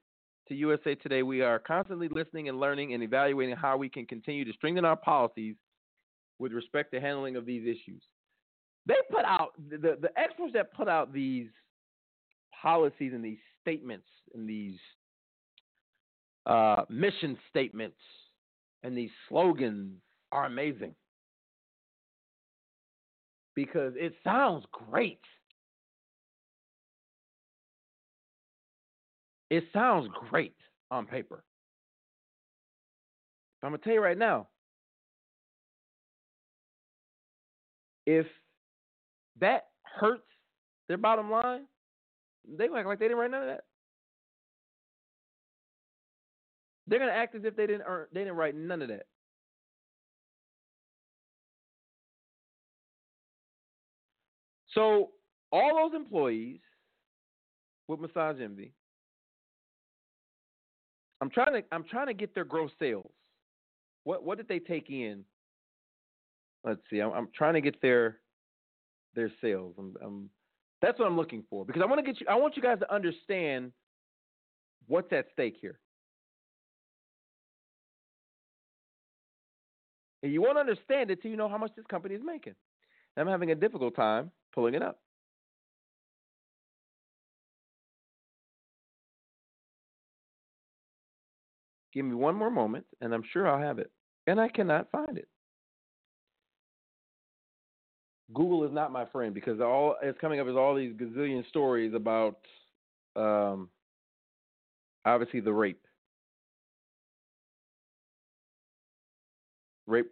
to USA Today. We are constantly listening and learning and evaluating how we can continue to strengthen our policies with respect to handling of these issues. They put out, the experts that put out these policies and these statements and these mission statements and these slogans are amazing, because it sounds great. It sounds great on paper. But I'm going to tell you right now, if that hurts their bottom line, they act like they didn't write none of that. They're gonna act as if they didn't write none of that. So all those employees with Massage Envy, I'm trying to get their gross sales. What did they take in? Let's see. I'm trying to get their sales. That's what I'm looking for, because I want you guys to understand what's at stake here. And you won't understand it till you know how much this company is making. And I'm having a difficult time pulling it up. Give me one more moment, and I'm sure I'll have it. And I cannot find it. Google is not my friend, because all it's coming up is all these gazillion stories about, obviously, the rape. Rape.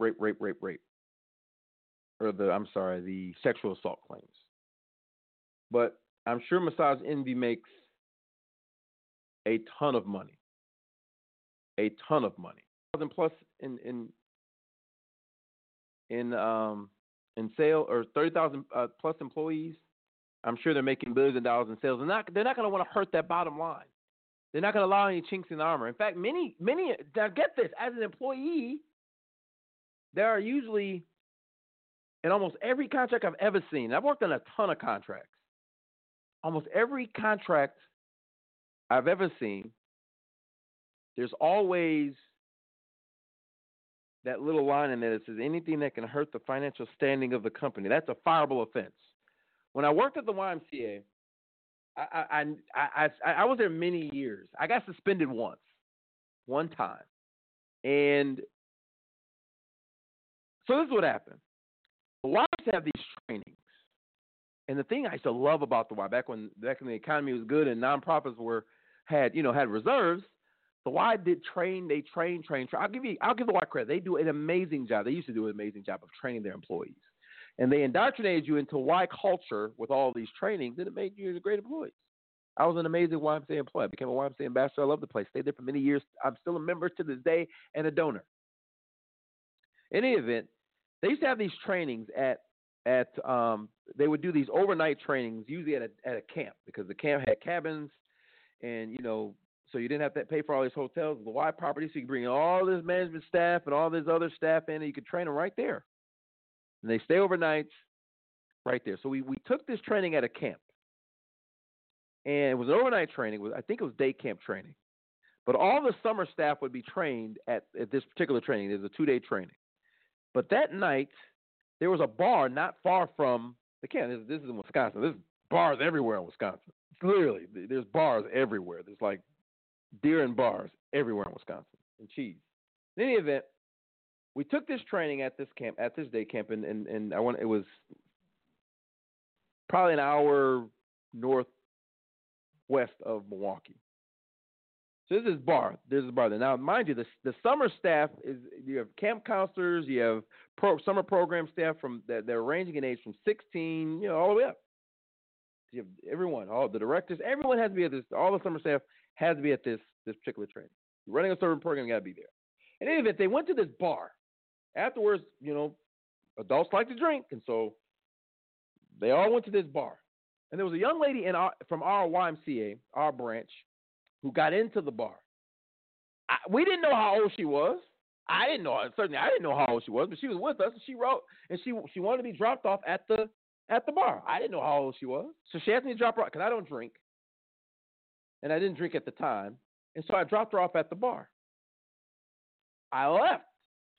Or the sexual assault claims. But I'm sure Massage Envy makes a ton of money. $1,000 plus in sale, or 30,000 plus employees. I'm sure they're making billions of dollars in sales. They're not going to want to hurt that bottom line. They're not going to allow any chinks in the armor. In fact, many. Now get this: as an employee, there are usually, in almost every contract I've ever seen, I've worked on a ton of contracts. Almost every contract I've ever seen, there's always that little line in there that says anything that can hurt the financial standing of the company. That's a fireable offense. When I worked at the YMCA, I was there many years. I got suspended one time. And so this is what happened. The Y used to have these trainings. And the thing I used to love about the Y, back when the economy was good and nonprofits had reserves, the Y did train. They train. I'll give the Y credit. They do an amazing job. They used to do an amazing job of training their employees, and they indoctrinated you into Y culture with all these trainings, and it made you a great employee. I was an amazing YMCA employee. I became a YMCA ambassador. I love the place. Stayed there for many years. I'm still a member to this day and a donor. In any event, they used to have these trainings at they would do these overnight trainings, usually at a camp, because the camp had cabins, and so you didn't have to pay for all these hotels, the Y property, so you could bring in all this management staff and all this other staff in, and you could train them right there. And they stay overnights right there. So we took this training at a camp. And it was an overnight training. I think it was day camp training. But all the summer staff would be trained at this particular training. It was a 2-day training. But that night, there was a bar not far from the camp. This is in Wisconsin. There's bars everywhere in Wisconsin. Literally, there's bars everywhere. There's like deer and bars everywhere in Wisconsin, and cheese. In any event, we took this training at this day camp, and it was probably an hour northwest of Milwaukee. So this is bar. There. Now, mind you, the summer staff is, you have camp counselors, you have summer program staff they're ranging in age from 16, all the way up. You have everyone, all the directors, everyone has to be at this. All the summer staff has to be at this particular training. You're running a certain program, you got to be there. In any event, they went to this bar. Afterwards, adults like to drink, and so they all went to this bar. And there was a young lady from our YMCA, our branch, who got into the bar. We didn't know how old she was. I didn't know how old she was, but she was with us, and she wrote, and she wanted to be dropped off at the bar. I didn't know how old she was, so she asked me to drop her off, because I don't drink. And I didn't drink at the time. And so I dropped her off at the bar. I left.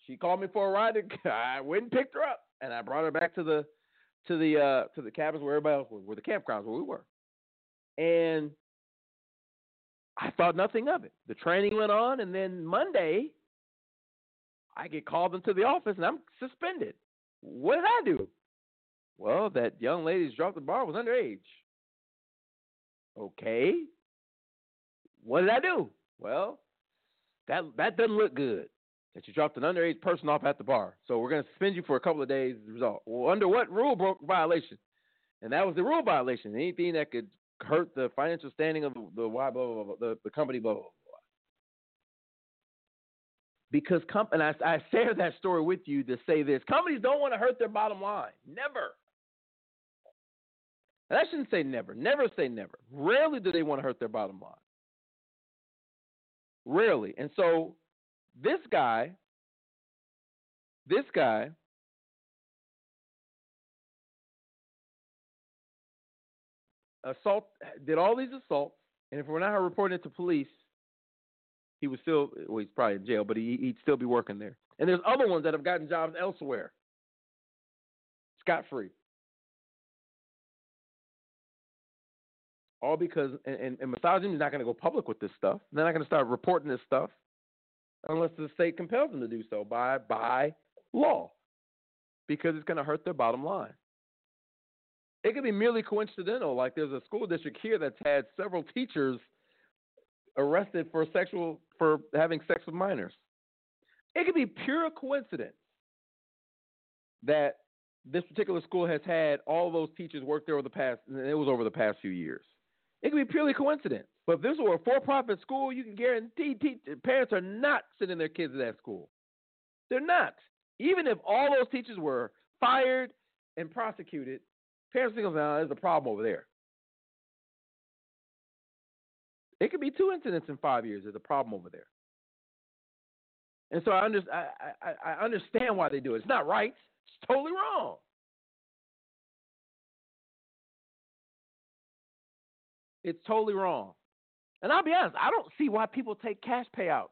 She called me for a ride. I went and picked her up, and I brought her back to the cabins where everybody else was, where the campgrounds where we were. And I thought nothing of it. The training went on, and then Monday, I get called into the office, and I'm suspended. What did I do? Well, that young lady who dropped the bar was underage. Okay. What did I do? Well, that doesn't look good, that you dropped an underage person off at the bar. So we're going to suspend you for a couple of days as a result. Well, under what rule violation? And that was the rule violation. Anything that could hurt the financial standing of the company, blah, blah, blah. Because I share that story with you to say this. Companies don't want to hurt their bottom line. Never. And I shouldn't say never. Never say never. Rarely do they want to hurt their bottom line. Rarely. And so this guy did all these assaults, and if we're not reporting it to police, he was still, well, he's probably in jail, but he'd still be working there. And there's other ones that have gotten jobs elsewhere, scot-free. All because, and Massage Envy is not going to go public with this stuff. They're not going to start reporting this stuff unless the state compels them to do so by law, because it's going to hurt their bottom line. It could be merely coincidental. Like there's a school district here that's had several teachers arrested for having sex with minors. It could be pure coincidence that this particular school has had all those teachers work there over the past few years. It could be purely coincidence. But if this were a for-profit school, you can guarantee parents are not sending their kids to that school. They're not. Even if all those teachers were fired and prosecuted, parents think, oh, there's a problem over there. It could be two incidents in 5 years. There's a problem over there. And so I understand why they do it. It's not right. It's totally wrong. It's totally wrong. And I'll be honest, I don't see why people take cash payouts.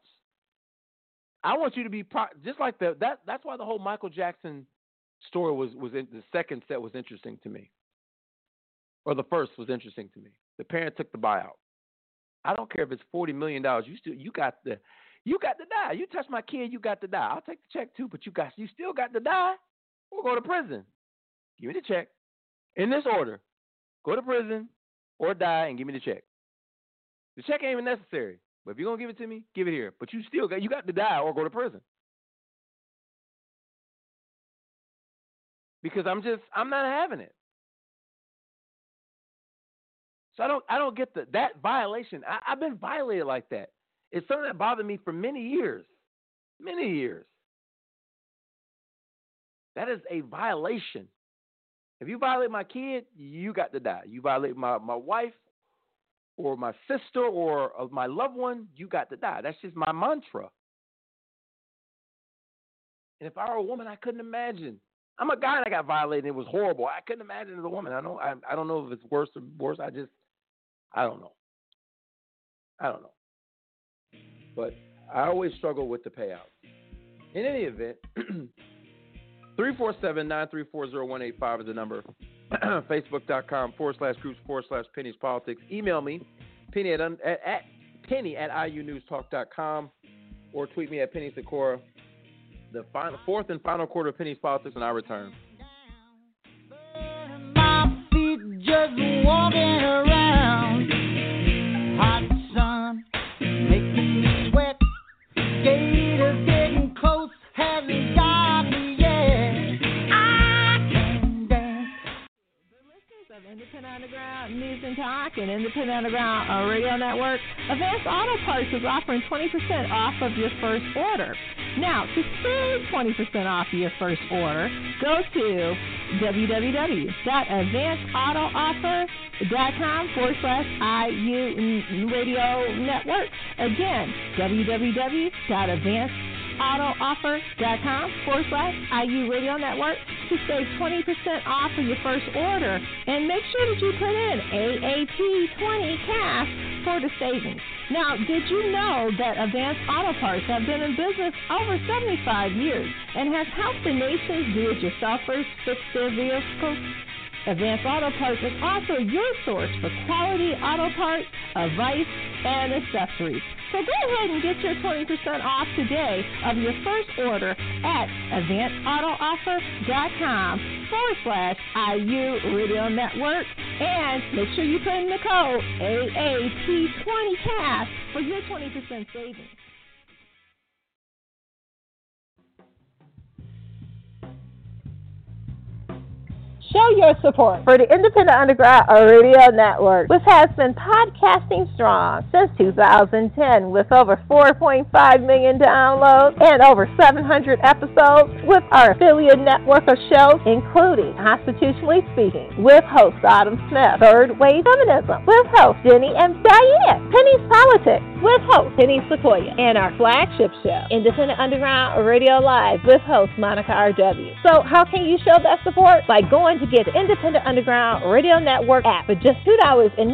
I want you to be just like that's why the whole Michael Jackson story was in the second set was interesting to me. Or the first was interesting to me. The parent took the buyout. I don't care if it's $40 million, you got to die. You touch my kid, you got to die. I'll take the check too, but you still got to die or go to prison. Give me the check. In this order. Go to prison. Or die and give me the check. The check ain't even necessary. But if you're going to give it to me, give it here. But you got to die or go to prison. Because I'm not having it. So I don't get that violation. I've been violated like that. It's something that bothered me for many years. Many years. That is a violation. If you violate my kid, you got to die. You violate my wife or my sister or my loved one, you got to die. That's just my mantra. And if I were a woman, I couldn't imagine. I'm a guy and I got violated. It was horrible. I couldn't imagine as a woman. I don't know if it's worse or worse. I don't know. I don't know. But I always struggle with the payout. In any event, 347-934-0185 is the number. Facebook.com/groups/Penny's Politics. Email me, Penny at IUNewsTalk.com, or tweet me at Penny Sikora. The fourth and final quarter of Penny's Politics, and I return. My feet just walking around. Hot sun making me sweat. Gators getting close, haven't got. Independent Underground News and Talk and Independent Underground Radio Network. Advanced Auto Parts is offering 20% off of your first order. Now, to save 20% off of your first order, go to www.advanceautooffer.com/IU Radio Network. Again, www.advanceautooffer.com/IU Radio Network to save 20% off of your first order. And make sure that you put in AAT20CAS for the savings. Now, did you know that Advanced Auto Parts have been in business over 75 years and has helped the nation's do-it-yourselfers fix their vehicles? Advanced Auto Parts is also your source for quality auto parts, advice, and accessories. So go ahead and get your 20% off today of your first order at advanceautooffer.com/IU Radio Network. And make sure you put in the code AAT20CAS for your 20% savings. Show your support for the Independent Underground Radio Network, which has been podcasting strong since 2010 with over 4.5 million downloads and over 700 episodes with our affiliate network of shows, including Constitutionally Speaking with host Autumn Smith, Third Wave Feminism with host Jenny and Diane, Penny's Politics with host Penny Sequoia, and our flagship show, Independent Underground Radio Live with host Monica R.W. So how can you show that support? By going to get the Independent Underground Radio Network app for just $2.99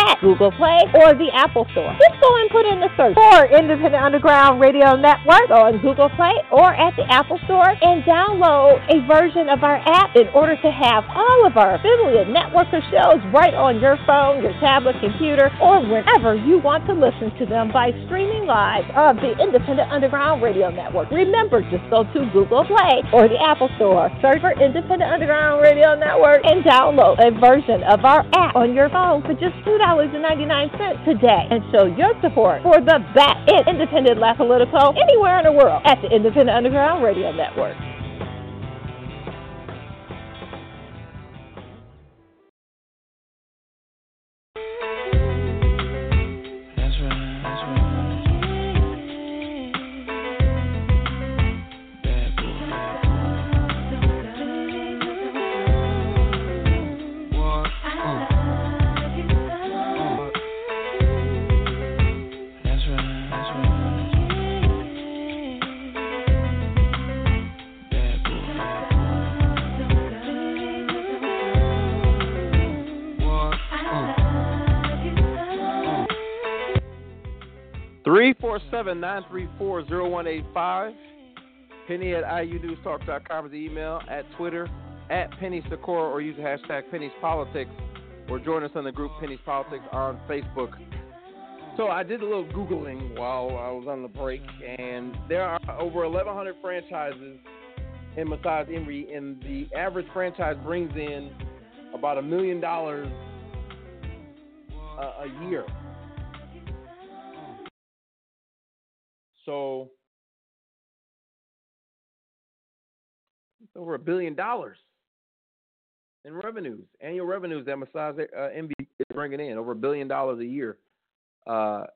at Google Play or the Apple Store. Just go and put in the search for Independent Underground Radio Network on Google Play or at the Apple Store and download a version of our app in order to have all of our affiliate network of shows right on your phone, your tablet, computer, or whenever you want to listen to them by streaming live of the Independent Underground Radio Network. Remember, just go to Google Play or the Apple Store, search for Independent Underground Radio Network, and download a version of our app on your phone for just $2.99 today and show your support for the best independent, less political, anywhere in the world at the Independent Underground Radio Network. Seven 934-0185. Penny at iunewstalk.com is the email. At Twitter, at Penny Sikora, or use the hashtag Penny's Politics, or join us on the group Penny's Politics on Facebook. So I did a little Googling while I was on the break, and there are over 1,100 franchises in Massage Envy, and the average franchise brings in about $1 million a year. So, it's over $1 billion in revenues, annual revenues that Massage Envy is bringing in, over $1 billion a year. So,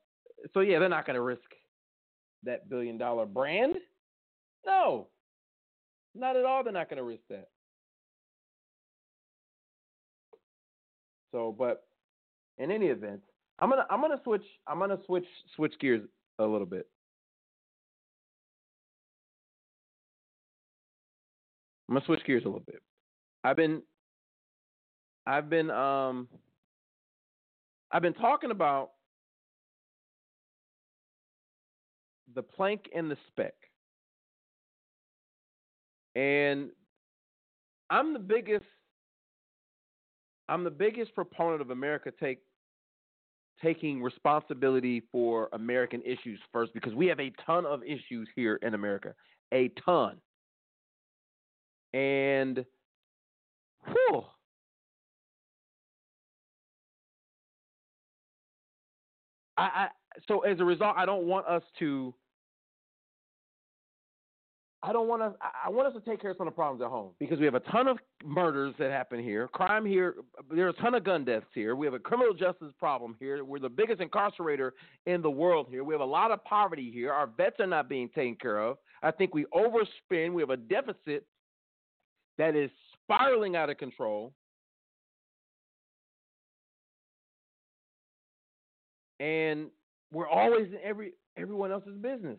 yeah, they're not going to risk that $1 billion brand. No, not at all. They're not going to risk that. So, but in any event, I'm gonna switch gears a little bit. I'm gonna switch gears a little bit. I've been talking about the plank and the speck, and I'm the biggest proponent of America taking responsibility for American issues first, because we have a ton of issues here in America, a ton. And so as a result, I want us to take care of some of the problems at home, because we have a ton of murders that happen here, crime here. There are a ton of gun deaths here. We have a criminal justice problem here. We're the biggest incarcerator in the world here. We have a lot of poverty here. Our vets are not being taken care of. I think we overspend. We have a deficit that is spiraling out of control. And we're always in everyone else's business.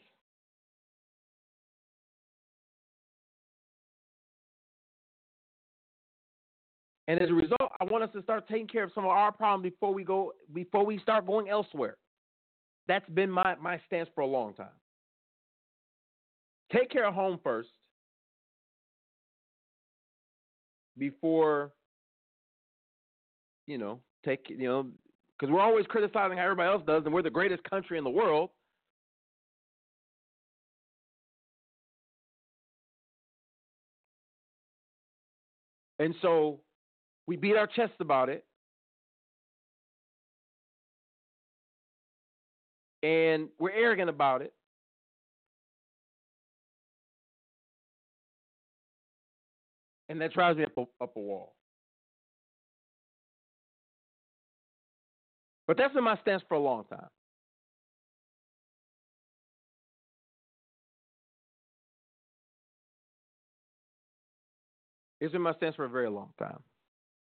And as a result, I want us to start taking care of some of our problems before we start going elsewhere. That's been my stance for a long time. Take care of home first, before, because we're always criticizing how everybody else does, and we're the greatest country in the world. And so we beat our chests about it. And we're arrogant about it. and that drives me up a wall. But that's been my stance for a long time. It's been my stance for a very long time.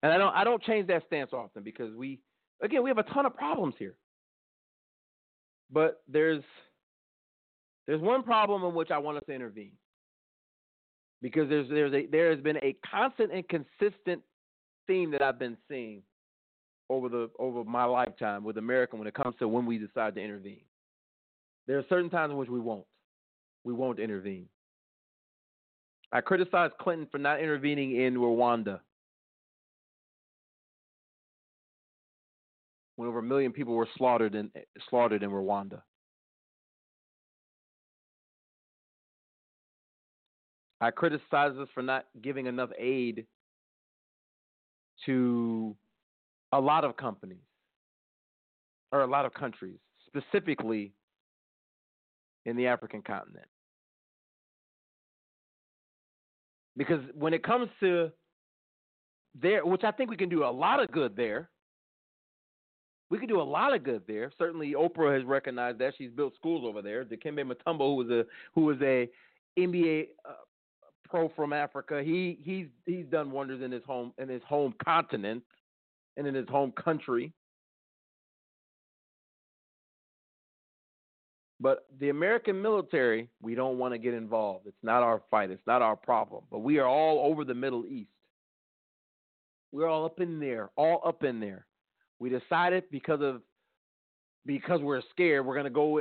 And I don't change that stance often because we have a ton of problems here. But there's one problem in which I want us to intervene. Because there has been a constant and consistent theme that I've been seeing over my lifetime with America when it comes to when we decide to intervene. There are certain times in which we won't intervene. I criticized Clinton for not intervening in Rwanda when over 1 million people were slaughtered in Rwanda. I criticized us for not giving enough aid to a lot of companies or a lot of countries, specifically in the African continent. Because when it comes to there, which I think we can do a lot of good there. We can do a lot of good there. Certainly Oprah has recognized that. She's built schools over there. Dikembe Mutombo, who was a NBA pro from Africa, he's done wonders in his home continent and in his home country. But the American military, we don't want to get involved. It's not our fight. It's not our problem. But we are all over the Middle East. We're all up in there. We decided because we're scared, we're going to go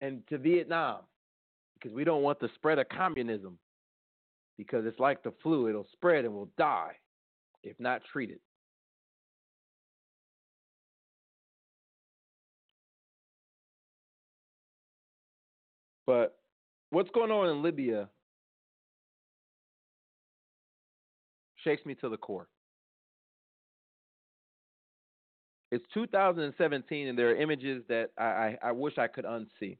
to Vietnam because we don't want the spread of communism because it's like the flu. It'll spread and we'll die if not treated. But what's going on in Libya shakes me to the core. It's 2017, and there are images that I wish I could unsee.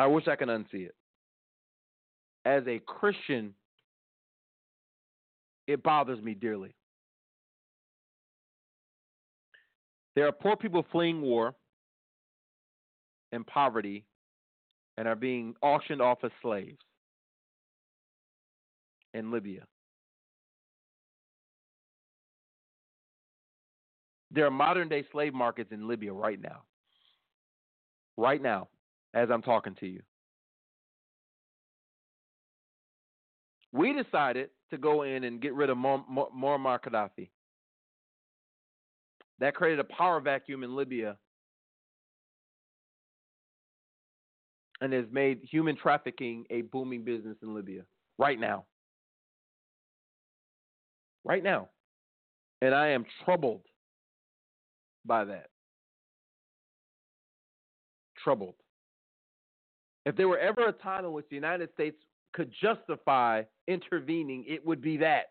I wish I could unsee it. As a Christian, it bothers me dearly. There are poor people fleeing war and poverty and are being auctioned off as slaves in Libya. There are modern-day slave markets in Libya right now. Right now, as I'm talking to you. We decided to go in and get rid of Muammar Gaddafi. That created a power vacuum in Libya and has made human trafficking a booming business in Libya right now. Right now. And I am troubled by that. Troubled. If there were ever a time in which the United States could justify intervening, it would be that.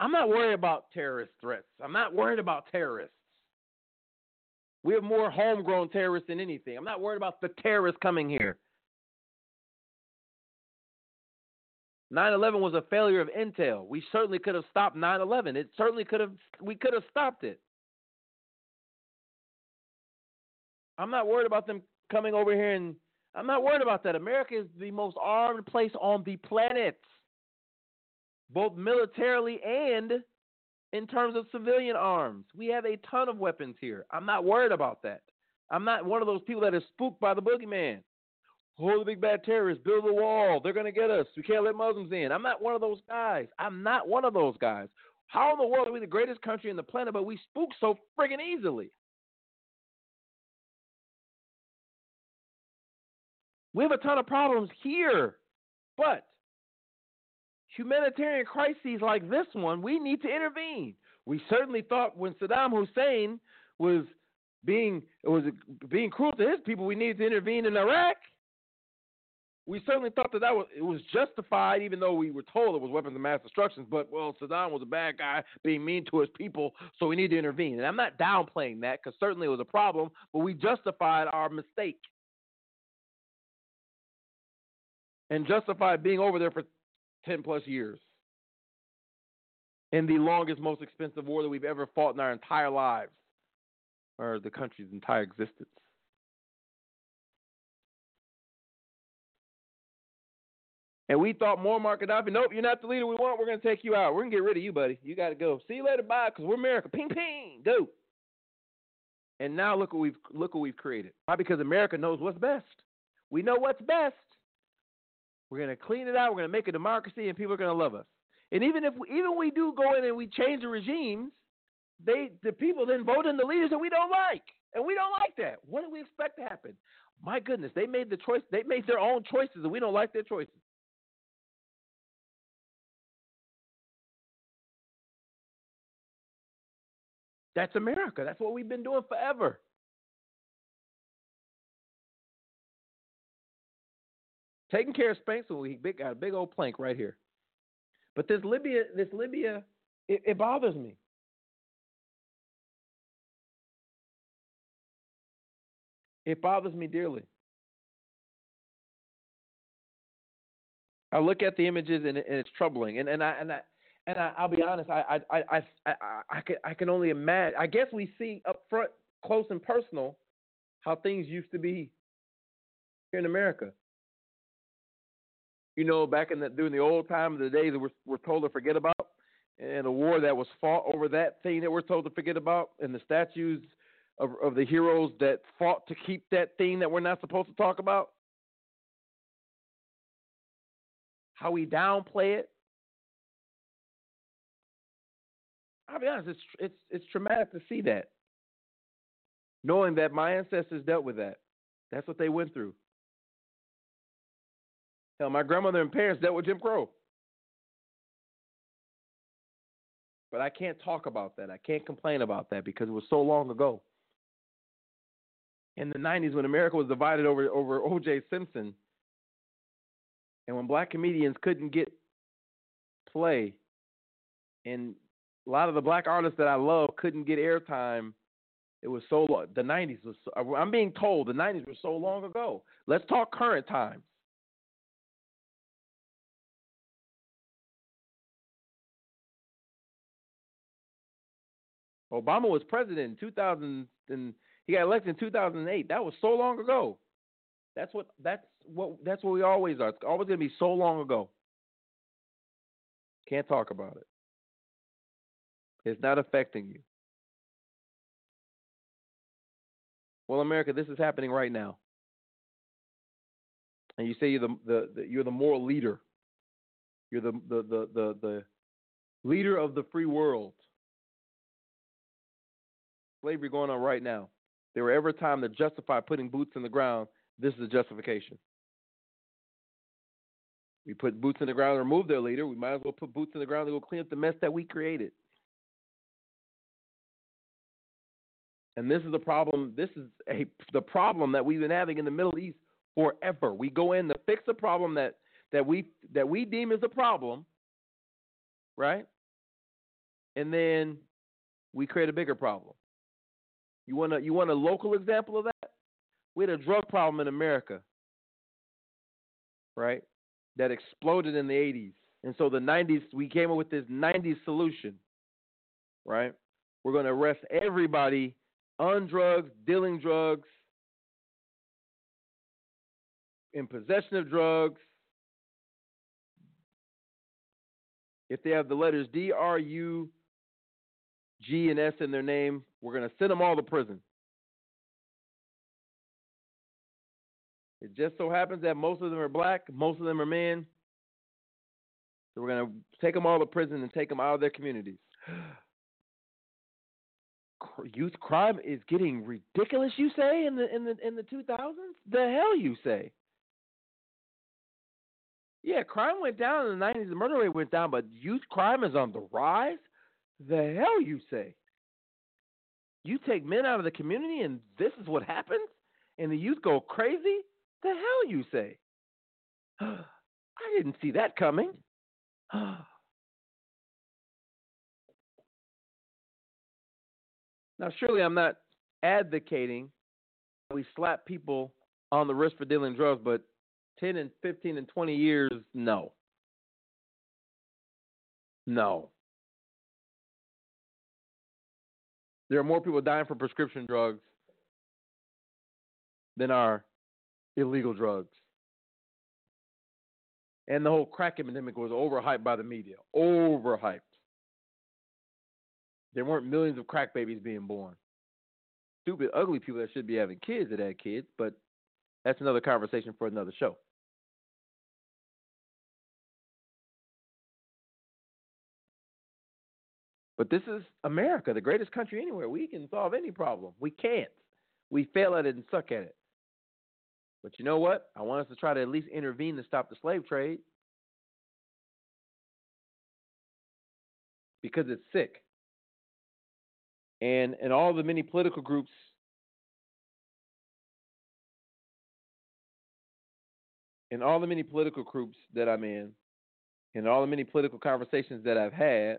I'm not worried about terrorist threats. I'm not worried about terrorists. We have more homegrown terrorists than anything. I'm not worried about the terrorists coming here. 9/11 was a failure of intel. We certainly could have stopped 9/11. We could have stopped it. I'm not worried about them coming over here, and I'm not worried about that. America is the most armed place on the planet, both militarily and in terms of civilian arms. We have a ton of weapons here. I'm not worried about that. I'm not one of those people that is spooked by the boogeyman. Oh, the big bad terrorists, build a wall. They're going to get us. We can't let Muslims in. I'm not one of those guys. How in the world are we the greatest country on the planet, but we spook so friggin' easily? We have a ton of problems here, but humanitarian crises like this one, we need to intervene. We certainly thought when Saddam Hussein was being cruel to his people, we needed to intervene in Iraq. we certainly thought that it was justified, even though we were told it was weapons of mass destruction. But, well, Saddam was a bad guy being mean to his people, so we need to intervene. And I'm not downplaying that, because certainly it was a problem, but we justified our mistake and justified being over there for 10-plus years in the longest, most expensive war that we've ever fought in our entire lives or the country's entire existence. And we thought Muammar Gaddafi, nope, you're not the leader we want. We're going to take you out. We're going to get rid of you, buddy. You got to go. See you later, bye, because we're America. Ping, ping, go. And now look what we've created. Why? Because America knows what's best. We know what's best. We're going to clean it out. We're going to make a democracy, and people are going to love us. And even we do go in and we change the regimes, the people then vote in the leaders that we don't like. And we don't like that. What do we expect to happen? My goodness, they made the choice. They made their own choices, and we don't like their choices. That's America. That's what we've been doing forever. Taking care of Spanx, so we got a big old plank right here. But this Libya, it bothers me. It bothers me dearly. I look at the images and it's troubling. I'll be honest. I can only imagine. I guess we see up front, close and personal, how things used to be here in America. You know, back during the old times, the days that we're told to forget about, and the war that was fought over that thing that we're told to forget about, and the statues of the heroes that fought to keep that thing that we're not supposed to talk about. How we downplay it. I'll be honest, it's traumatic to see that, knowing that my ancestors dealt with that. That's what they went through. Hell, my grandmother and parents dealt with Jim Crow. But I can't talk about that. I can't complain about that because it was so long ago. In the 90s, when America was divided over O.J. Simpson, and when black comedians couldn't get play, and a lot of the black artists that I love couldn't get airtime. It was so long. The 90s was, I'm being told, the 90s were so long ago. Let's talk current times. Obama was president in 2000, and he got elected in 2008. That was so long ago. That's what we always are. It's always going to be so long ago. Can't talk about it. It's not affecting you. Well, America, this is happening right now. And you say you're the moral leader. You're the leader of the free world. Slavery going on right now. There were ever a time to justify putting boots in the ground. This is a justification. We put boots in the ground and remove their leader. We might as well put boots in the ground and go clean up the mess that we created. And this is the problem. This is the problem that we've been having in the Middle East forever. We go in to fix a problem that we deem is a problem, right? And then we create a bigger problem. You want a local example of that? We had a drug problem in America, right? That exploded in the 80s. And so the 90s, we came up with this 90s solution, right? We're going to arrest everybody on drugs, dealing drugs, in possession of drugs. If they have the letters D, R, U, G, and S in their name, we're going to send them all to prison. It just so happens that most of them are black, most of them are men. So we're going to take them all to prison and take them out of their communities. Youth crime is getting ridiculous, you say, in the 2000s? The hell you say? Yeah, crime went down in the 90s. The murder rate went down, but youth crime is on the rise? The hell you say? You take men out of the community and this is what happens? And the youth go crazy? The hell you say? I didn't see that coming. Now, surely I'm not advocating that we slap people on the wrist for dealing drugs, but 10 and 15 and 20 years, no. No. There are more people dying from prescription drugs than are illegal drugs. And the whole crack epidemic was overhyped by the media. Overhyped. There weren't millions of crack babies being born. Stupid, ugly people that should be having kids that had kids, but that's another conversation for another show. But this is America, the greatest country anywhere. We can solve any problem. We can't. We fail at it and suck at it. But you know what? I want us to try to at least intervene to stop the slave trade. Because it's sick. And all the many political groups that I'm in, and all the many political conversations that I've had,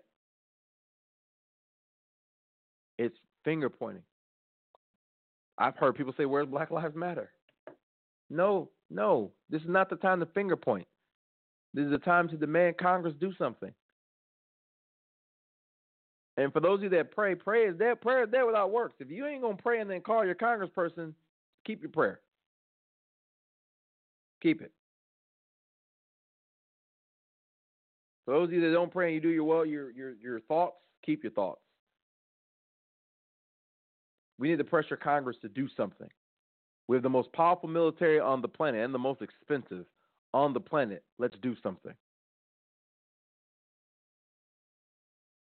it's finger pointing. I've heard people say, where's Black Lives Matter? No, this is not the time to finger point. This is the time to demand Congress do something. And for those of you that pray, prayer is there without works. If you ain't going to pray and then call your congressperson, keep your prayer. Keep it. For those of you that don't pray and you do your thoughts, keep your thoughts. We need to pressure Congress to do something. We have the most powerful military on the planet and the most expensive on the planet. Let's do something.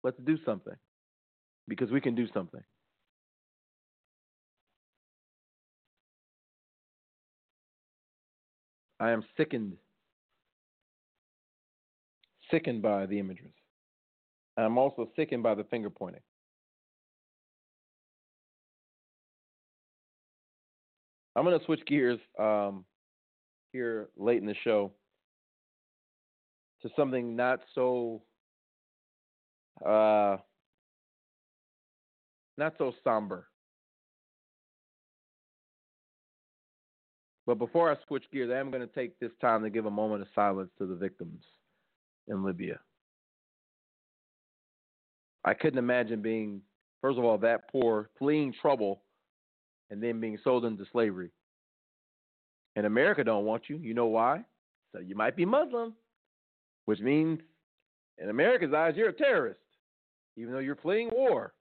Let's do something, because we can do something. I am sickened by the images. I'm also sickened by the finger pointing. I'm going to switch gears here late in the show to something not so somber. But before I switch gears, I am going to take this time to give a moment of silence to the victims in Libya. I couldn't imagine being, first of all, that poor, fleeing trouble, and then being sold into slavery. And America don't want you. You know why? So you might be Muslim, which means in America's eyes you're a terrorist, even though you're fleeing war.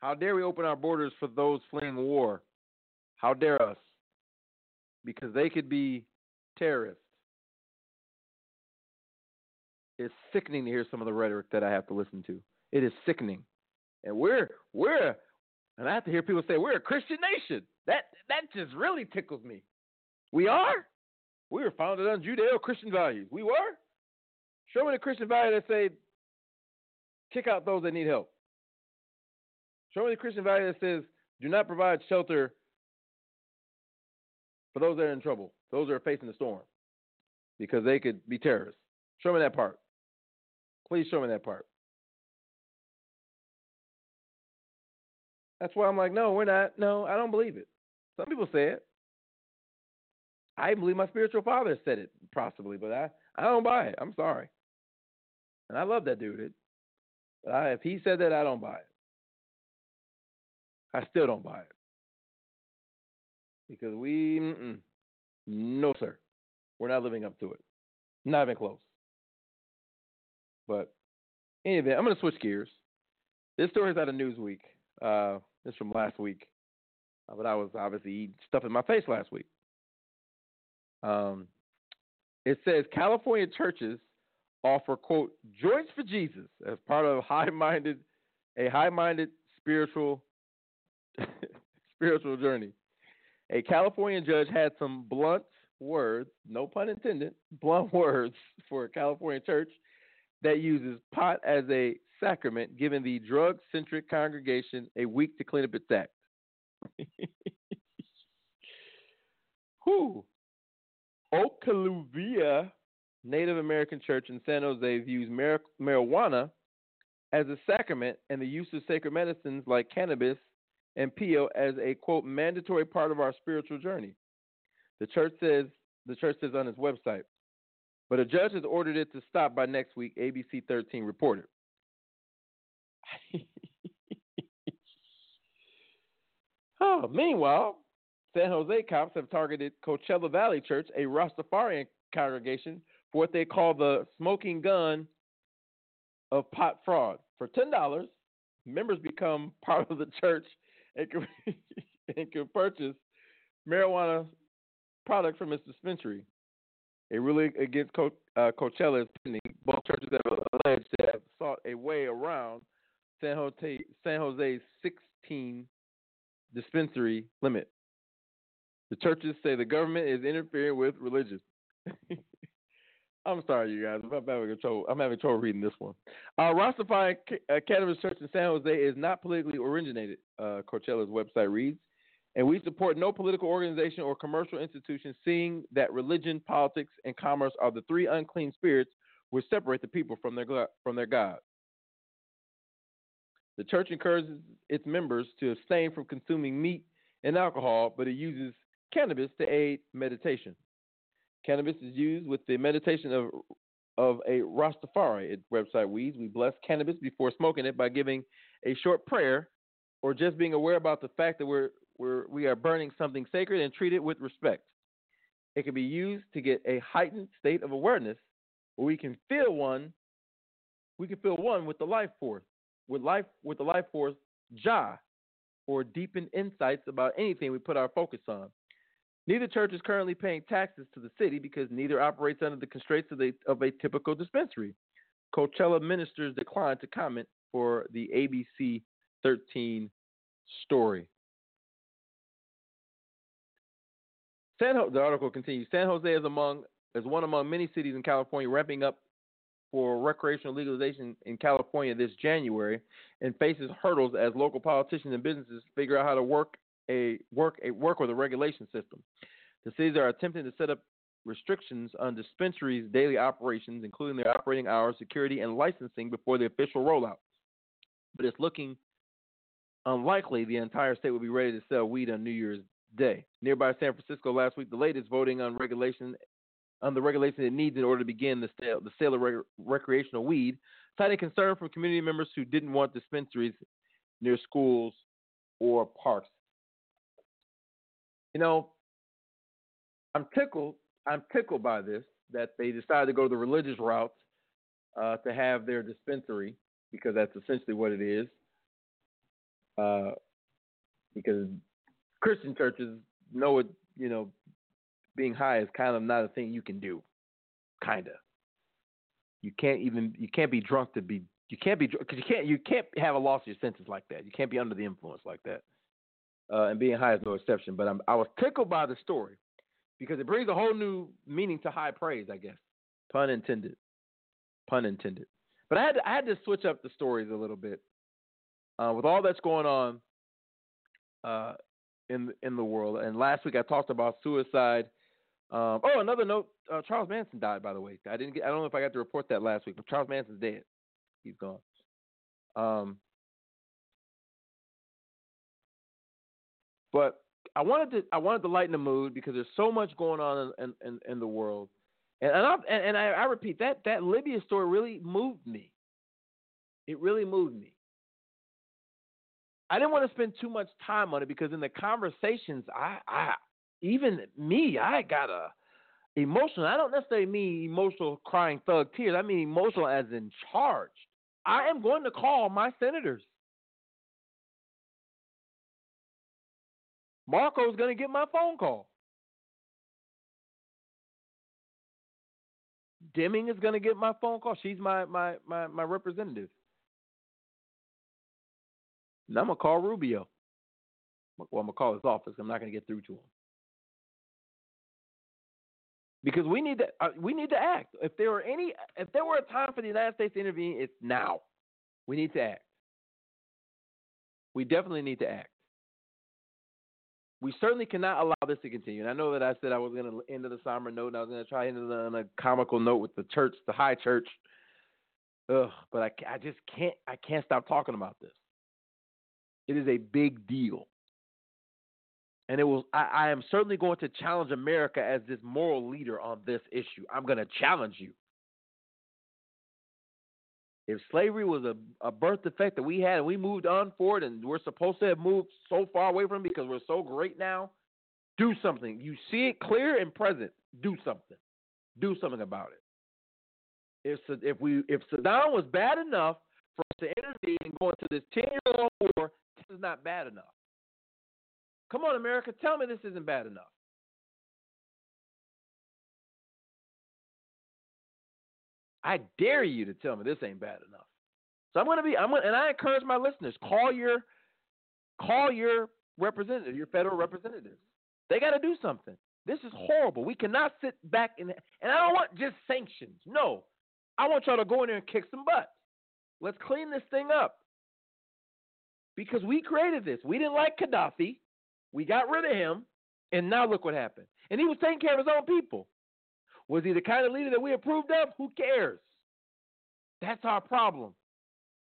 How dare we open our borders for those fleeing war? How dare us? Because they could be terrorists. It's sickening to hear some of the rhetoric that I have to listen to. It is sickening. And and I have to hear people say, we're a Christian nation. That just really tickles me. We are? We were founded on Judeo-Christian values. We were? Show me the Christian value that say, kick out those that need help. Show me the Christian value that says, do not provide shelter for those that are in trouble, those that are facing the storm, because they could be terrorists. Show me that part. Please show me that part. That's why I'm like, no, we're not. No, I don't believe it. Some people say it. I believe my spiritual father said it, possibly, but I don't buy it. I'm sorry. And I love that dude. But if he said that, I don't buy it. I still don't buy it. Because no, sir. We're not living up to it. Not even close. But in any event, I'm going to switch gears. This story is out of Newsweek. It's from last week, but I was obviously eating stuff in my face last week. It says California churches offer, quote, joints for Jesus as part of a high-minded spiritual journey. A California judge had some blunt words, no pun intended, blunt words for a California church that uses pot as a sacrament, giving the drug-centric congregation a week to clean up its act. Whew. Okaluvia Native American Church in San Jose views marijuana as a sacrament and the use of sacred medicines like cannabis and pio as a, quote, mandatory part of our spiritual journey. The church says on its website, but a judge has ordered it to stop by next week, ABC 13 reported. Oh, meanwhile, San Jose cops have targeted Coachella Valley Church, a Rastafarian congregation, for what they call the smoking gun of pot fraud. For $10, members become part of the church and can purchase marijuana products from its dispensary. A ruling against Coachella is pending. Both churches have alleged to have sought a way around San Jose's 16 dispensary limit. The churches say the government is interfering with religion. I'm sorry, you guys. I'm having trouble reading this one. Rastafarian Cannabis Church in San Jose is not politically originated, Coachella's website reads, and we support no political organization or commercial institution, seeing that religion, politics, and commerce are the three unclean spirits which separate the people from their God. The church encourages its members to abstain from consuming meat and alcohol, but it uses cannabis to aid meditation. Cannabis is used with the meditation of a Rastafari. Its website reads, we bless cannabis before smoking it by giving a short prayer or just being aware about the fact that we are burning something sacred and treat it with respect. It can be used to get a heightened state of awareness where we can feel one with the life force, Jah, or deepened insights about anything we put our focus on. Neither church is currently paying taxes to the city because neither operates under the constraints of a typical dispensary. Coachella ministers declined to comment for the ABC 13 story. The article continues. San Jose is one among many cities in California ramping up for recreational legalization in California this January and faces hurdles as local politicians and businesses figure out how to work with a regulation system. The cities are attempting to set up restrictions on dispensaries' daily operations, including their operating hours, security, and licensing before the official rollout. But it's looking unlikely the entire state will be ready to sell weed on New Year's Day. Nearby San Francisco last week, the latest voting on the regulation it needs in order to begin the sale of recreational weed, citing concern from community members who didn't want dispensaries near schools or parks. You know, I'm tickled by this, that they decided to go the religious route to have their dispensary, because that's essentially what it is. Because Christian churches know it, you know, being high is kind of not a thing you can do. Kinda. You can't have a loss of your senses like that. You can't be under the influence like that. And being high is no exception. But I was tickled by the story because it brings a whole new meaning to high praise, I guess. Pun intended. But I had to switch up the stories a little bit with all that's going on in the world. And last week I talked about suicide. Another note: Charles Manson died, by the way. I don't know if I got to report that last week, but Charles Manson's dead. He's gone. But I wanted to lighten the mood because there's so much going on in the world, and I repeat that Libya story really moved me. It really moved me. I didn't want to spend too much time on it because in the conversations, I got emotional. I don't necessarily mean emotional crying thug tears. I mean emotional as in charged. I am going to call my senators. Marco's going to get my phone call. Deming is going to get my phone call. She's my representative. And I'm going to call Rubio. Well, I'm going to call his office. I'm not going to get through to him. Because we need to act. If there were a time for the United States to intervene, it's now. We need to act. We definitely need to act. We certainly cannot allow this to continue. And I know that I said I was going to end of the summer note, and I was going to try to end it on a comical note with the church, the high church. Ugh, but I just can't. I can't stop talking about this. It is a big deal, and it will. I am certainly going to challenge America as this moral leader on this issue. I'm going to challenge you. If slavery was a birth defect that we had and we moved on for it and we're supposed to have moved so far away from it because we're so great now, do something. You see it clear and present. Do something. Do something about it. If Saddam was bad enough for us to intervene and go into this 10-year-old war, this is not bad enough. Come on, America. Tell me this isn't bad enough. I dare you to tell me this ain't bad enough. So and I encourage my listeners, call your representative, your federal representatives. They got to do something. This is horrible. We cannot sit back and I don't want just sanctions. No, I want y'all to go in there and kick some butt. Let's clean this thing up because we created this. We didn't like Gaddafi. We got rid of him, and now look what happened. And he was taking care of his own people. Was he the kind of leader that we approved of? Who cares? That's our problem.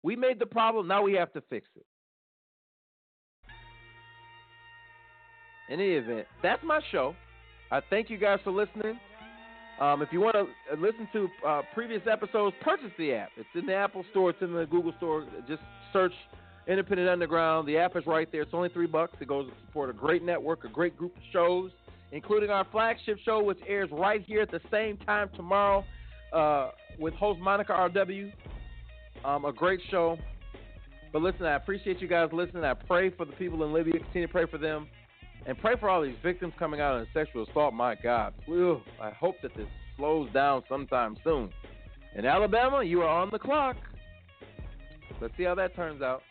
We made the problem. Now we have to fix it. In any event, that's my show. I thank you guys for listening. If you want to listen to previous episodes, purchase the app. It's in the Apple Store. It's in the Google Store. Just search Independent Underground. The app is right there. It's only $3. It goes to support a great network, a great group of shows, including our flagship show, which airs right here at the same time tomorrow with host Monica R.W. A great show. But listen, I appreciate you guys listening. I pray for the people in Libya. Continue to pray for them. And pray for all these victims coming out of sexual assault. My God. Ew, I hope that this slows down sometime soon. In Alabama, you are on the clock. Let's see how that turns out.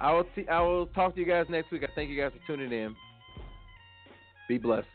I will talk to you guys next week. I thank you guys for tuning in. Be blessed.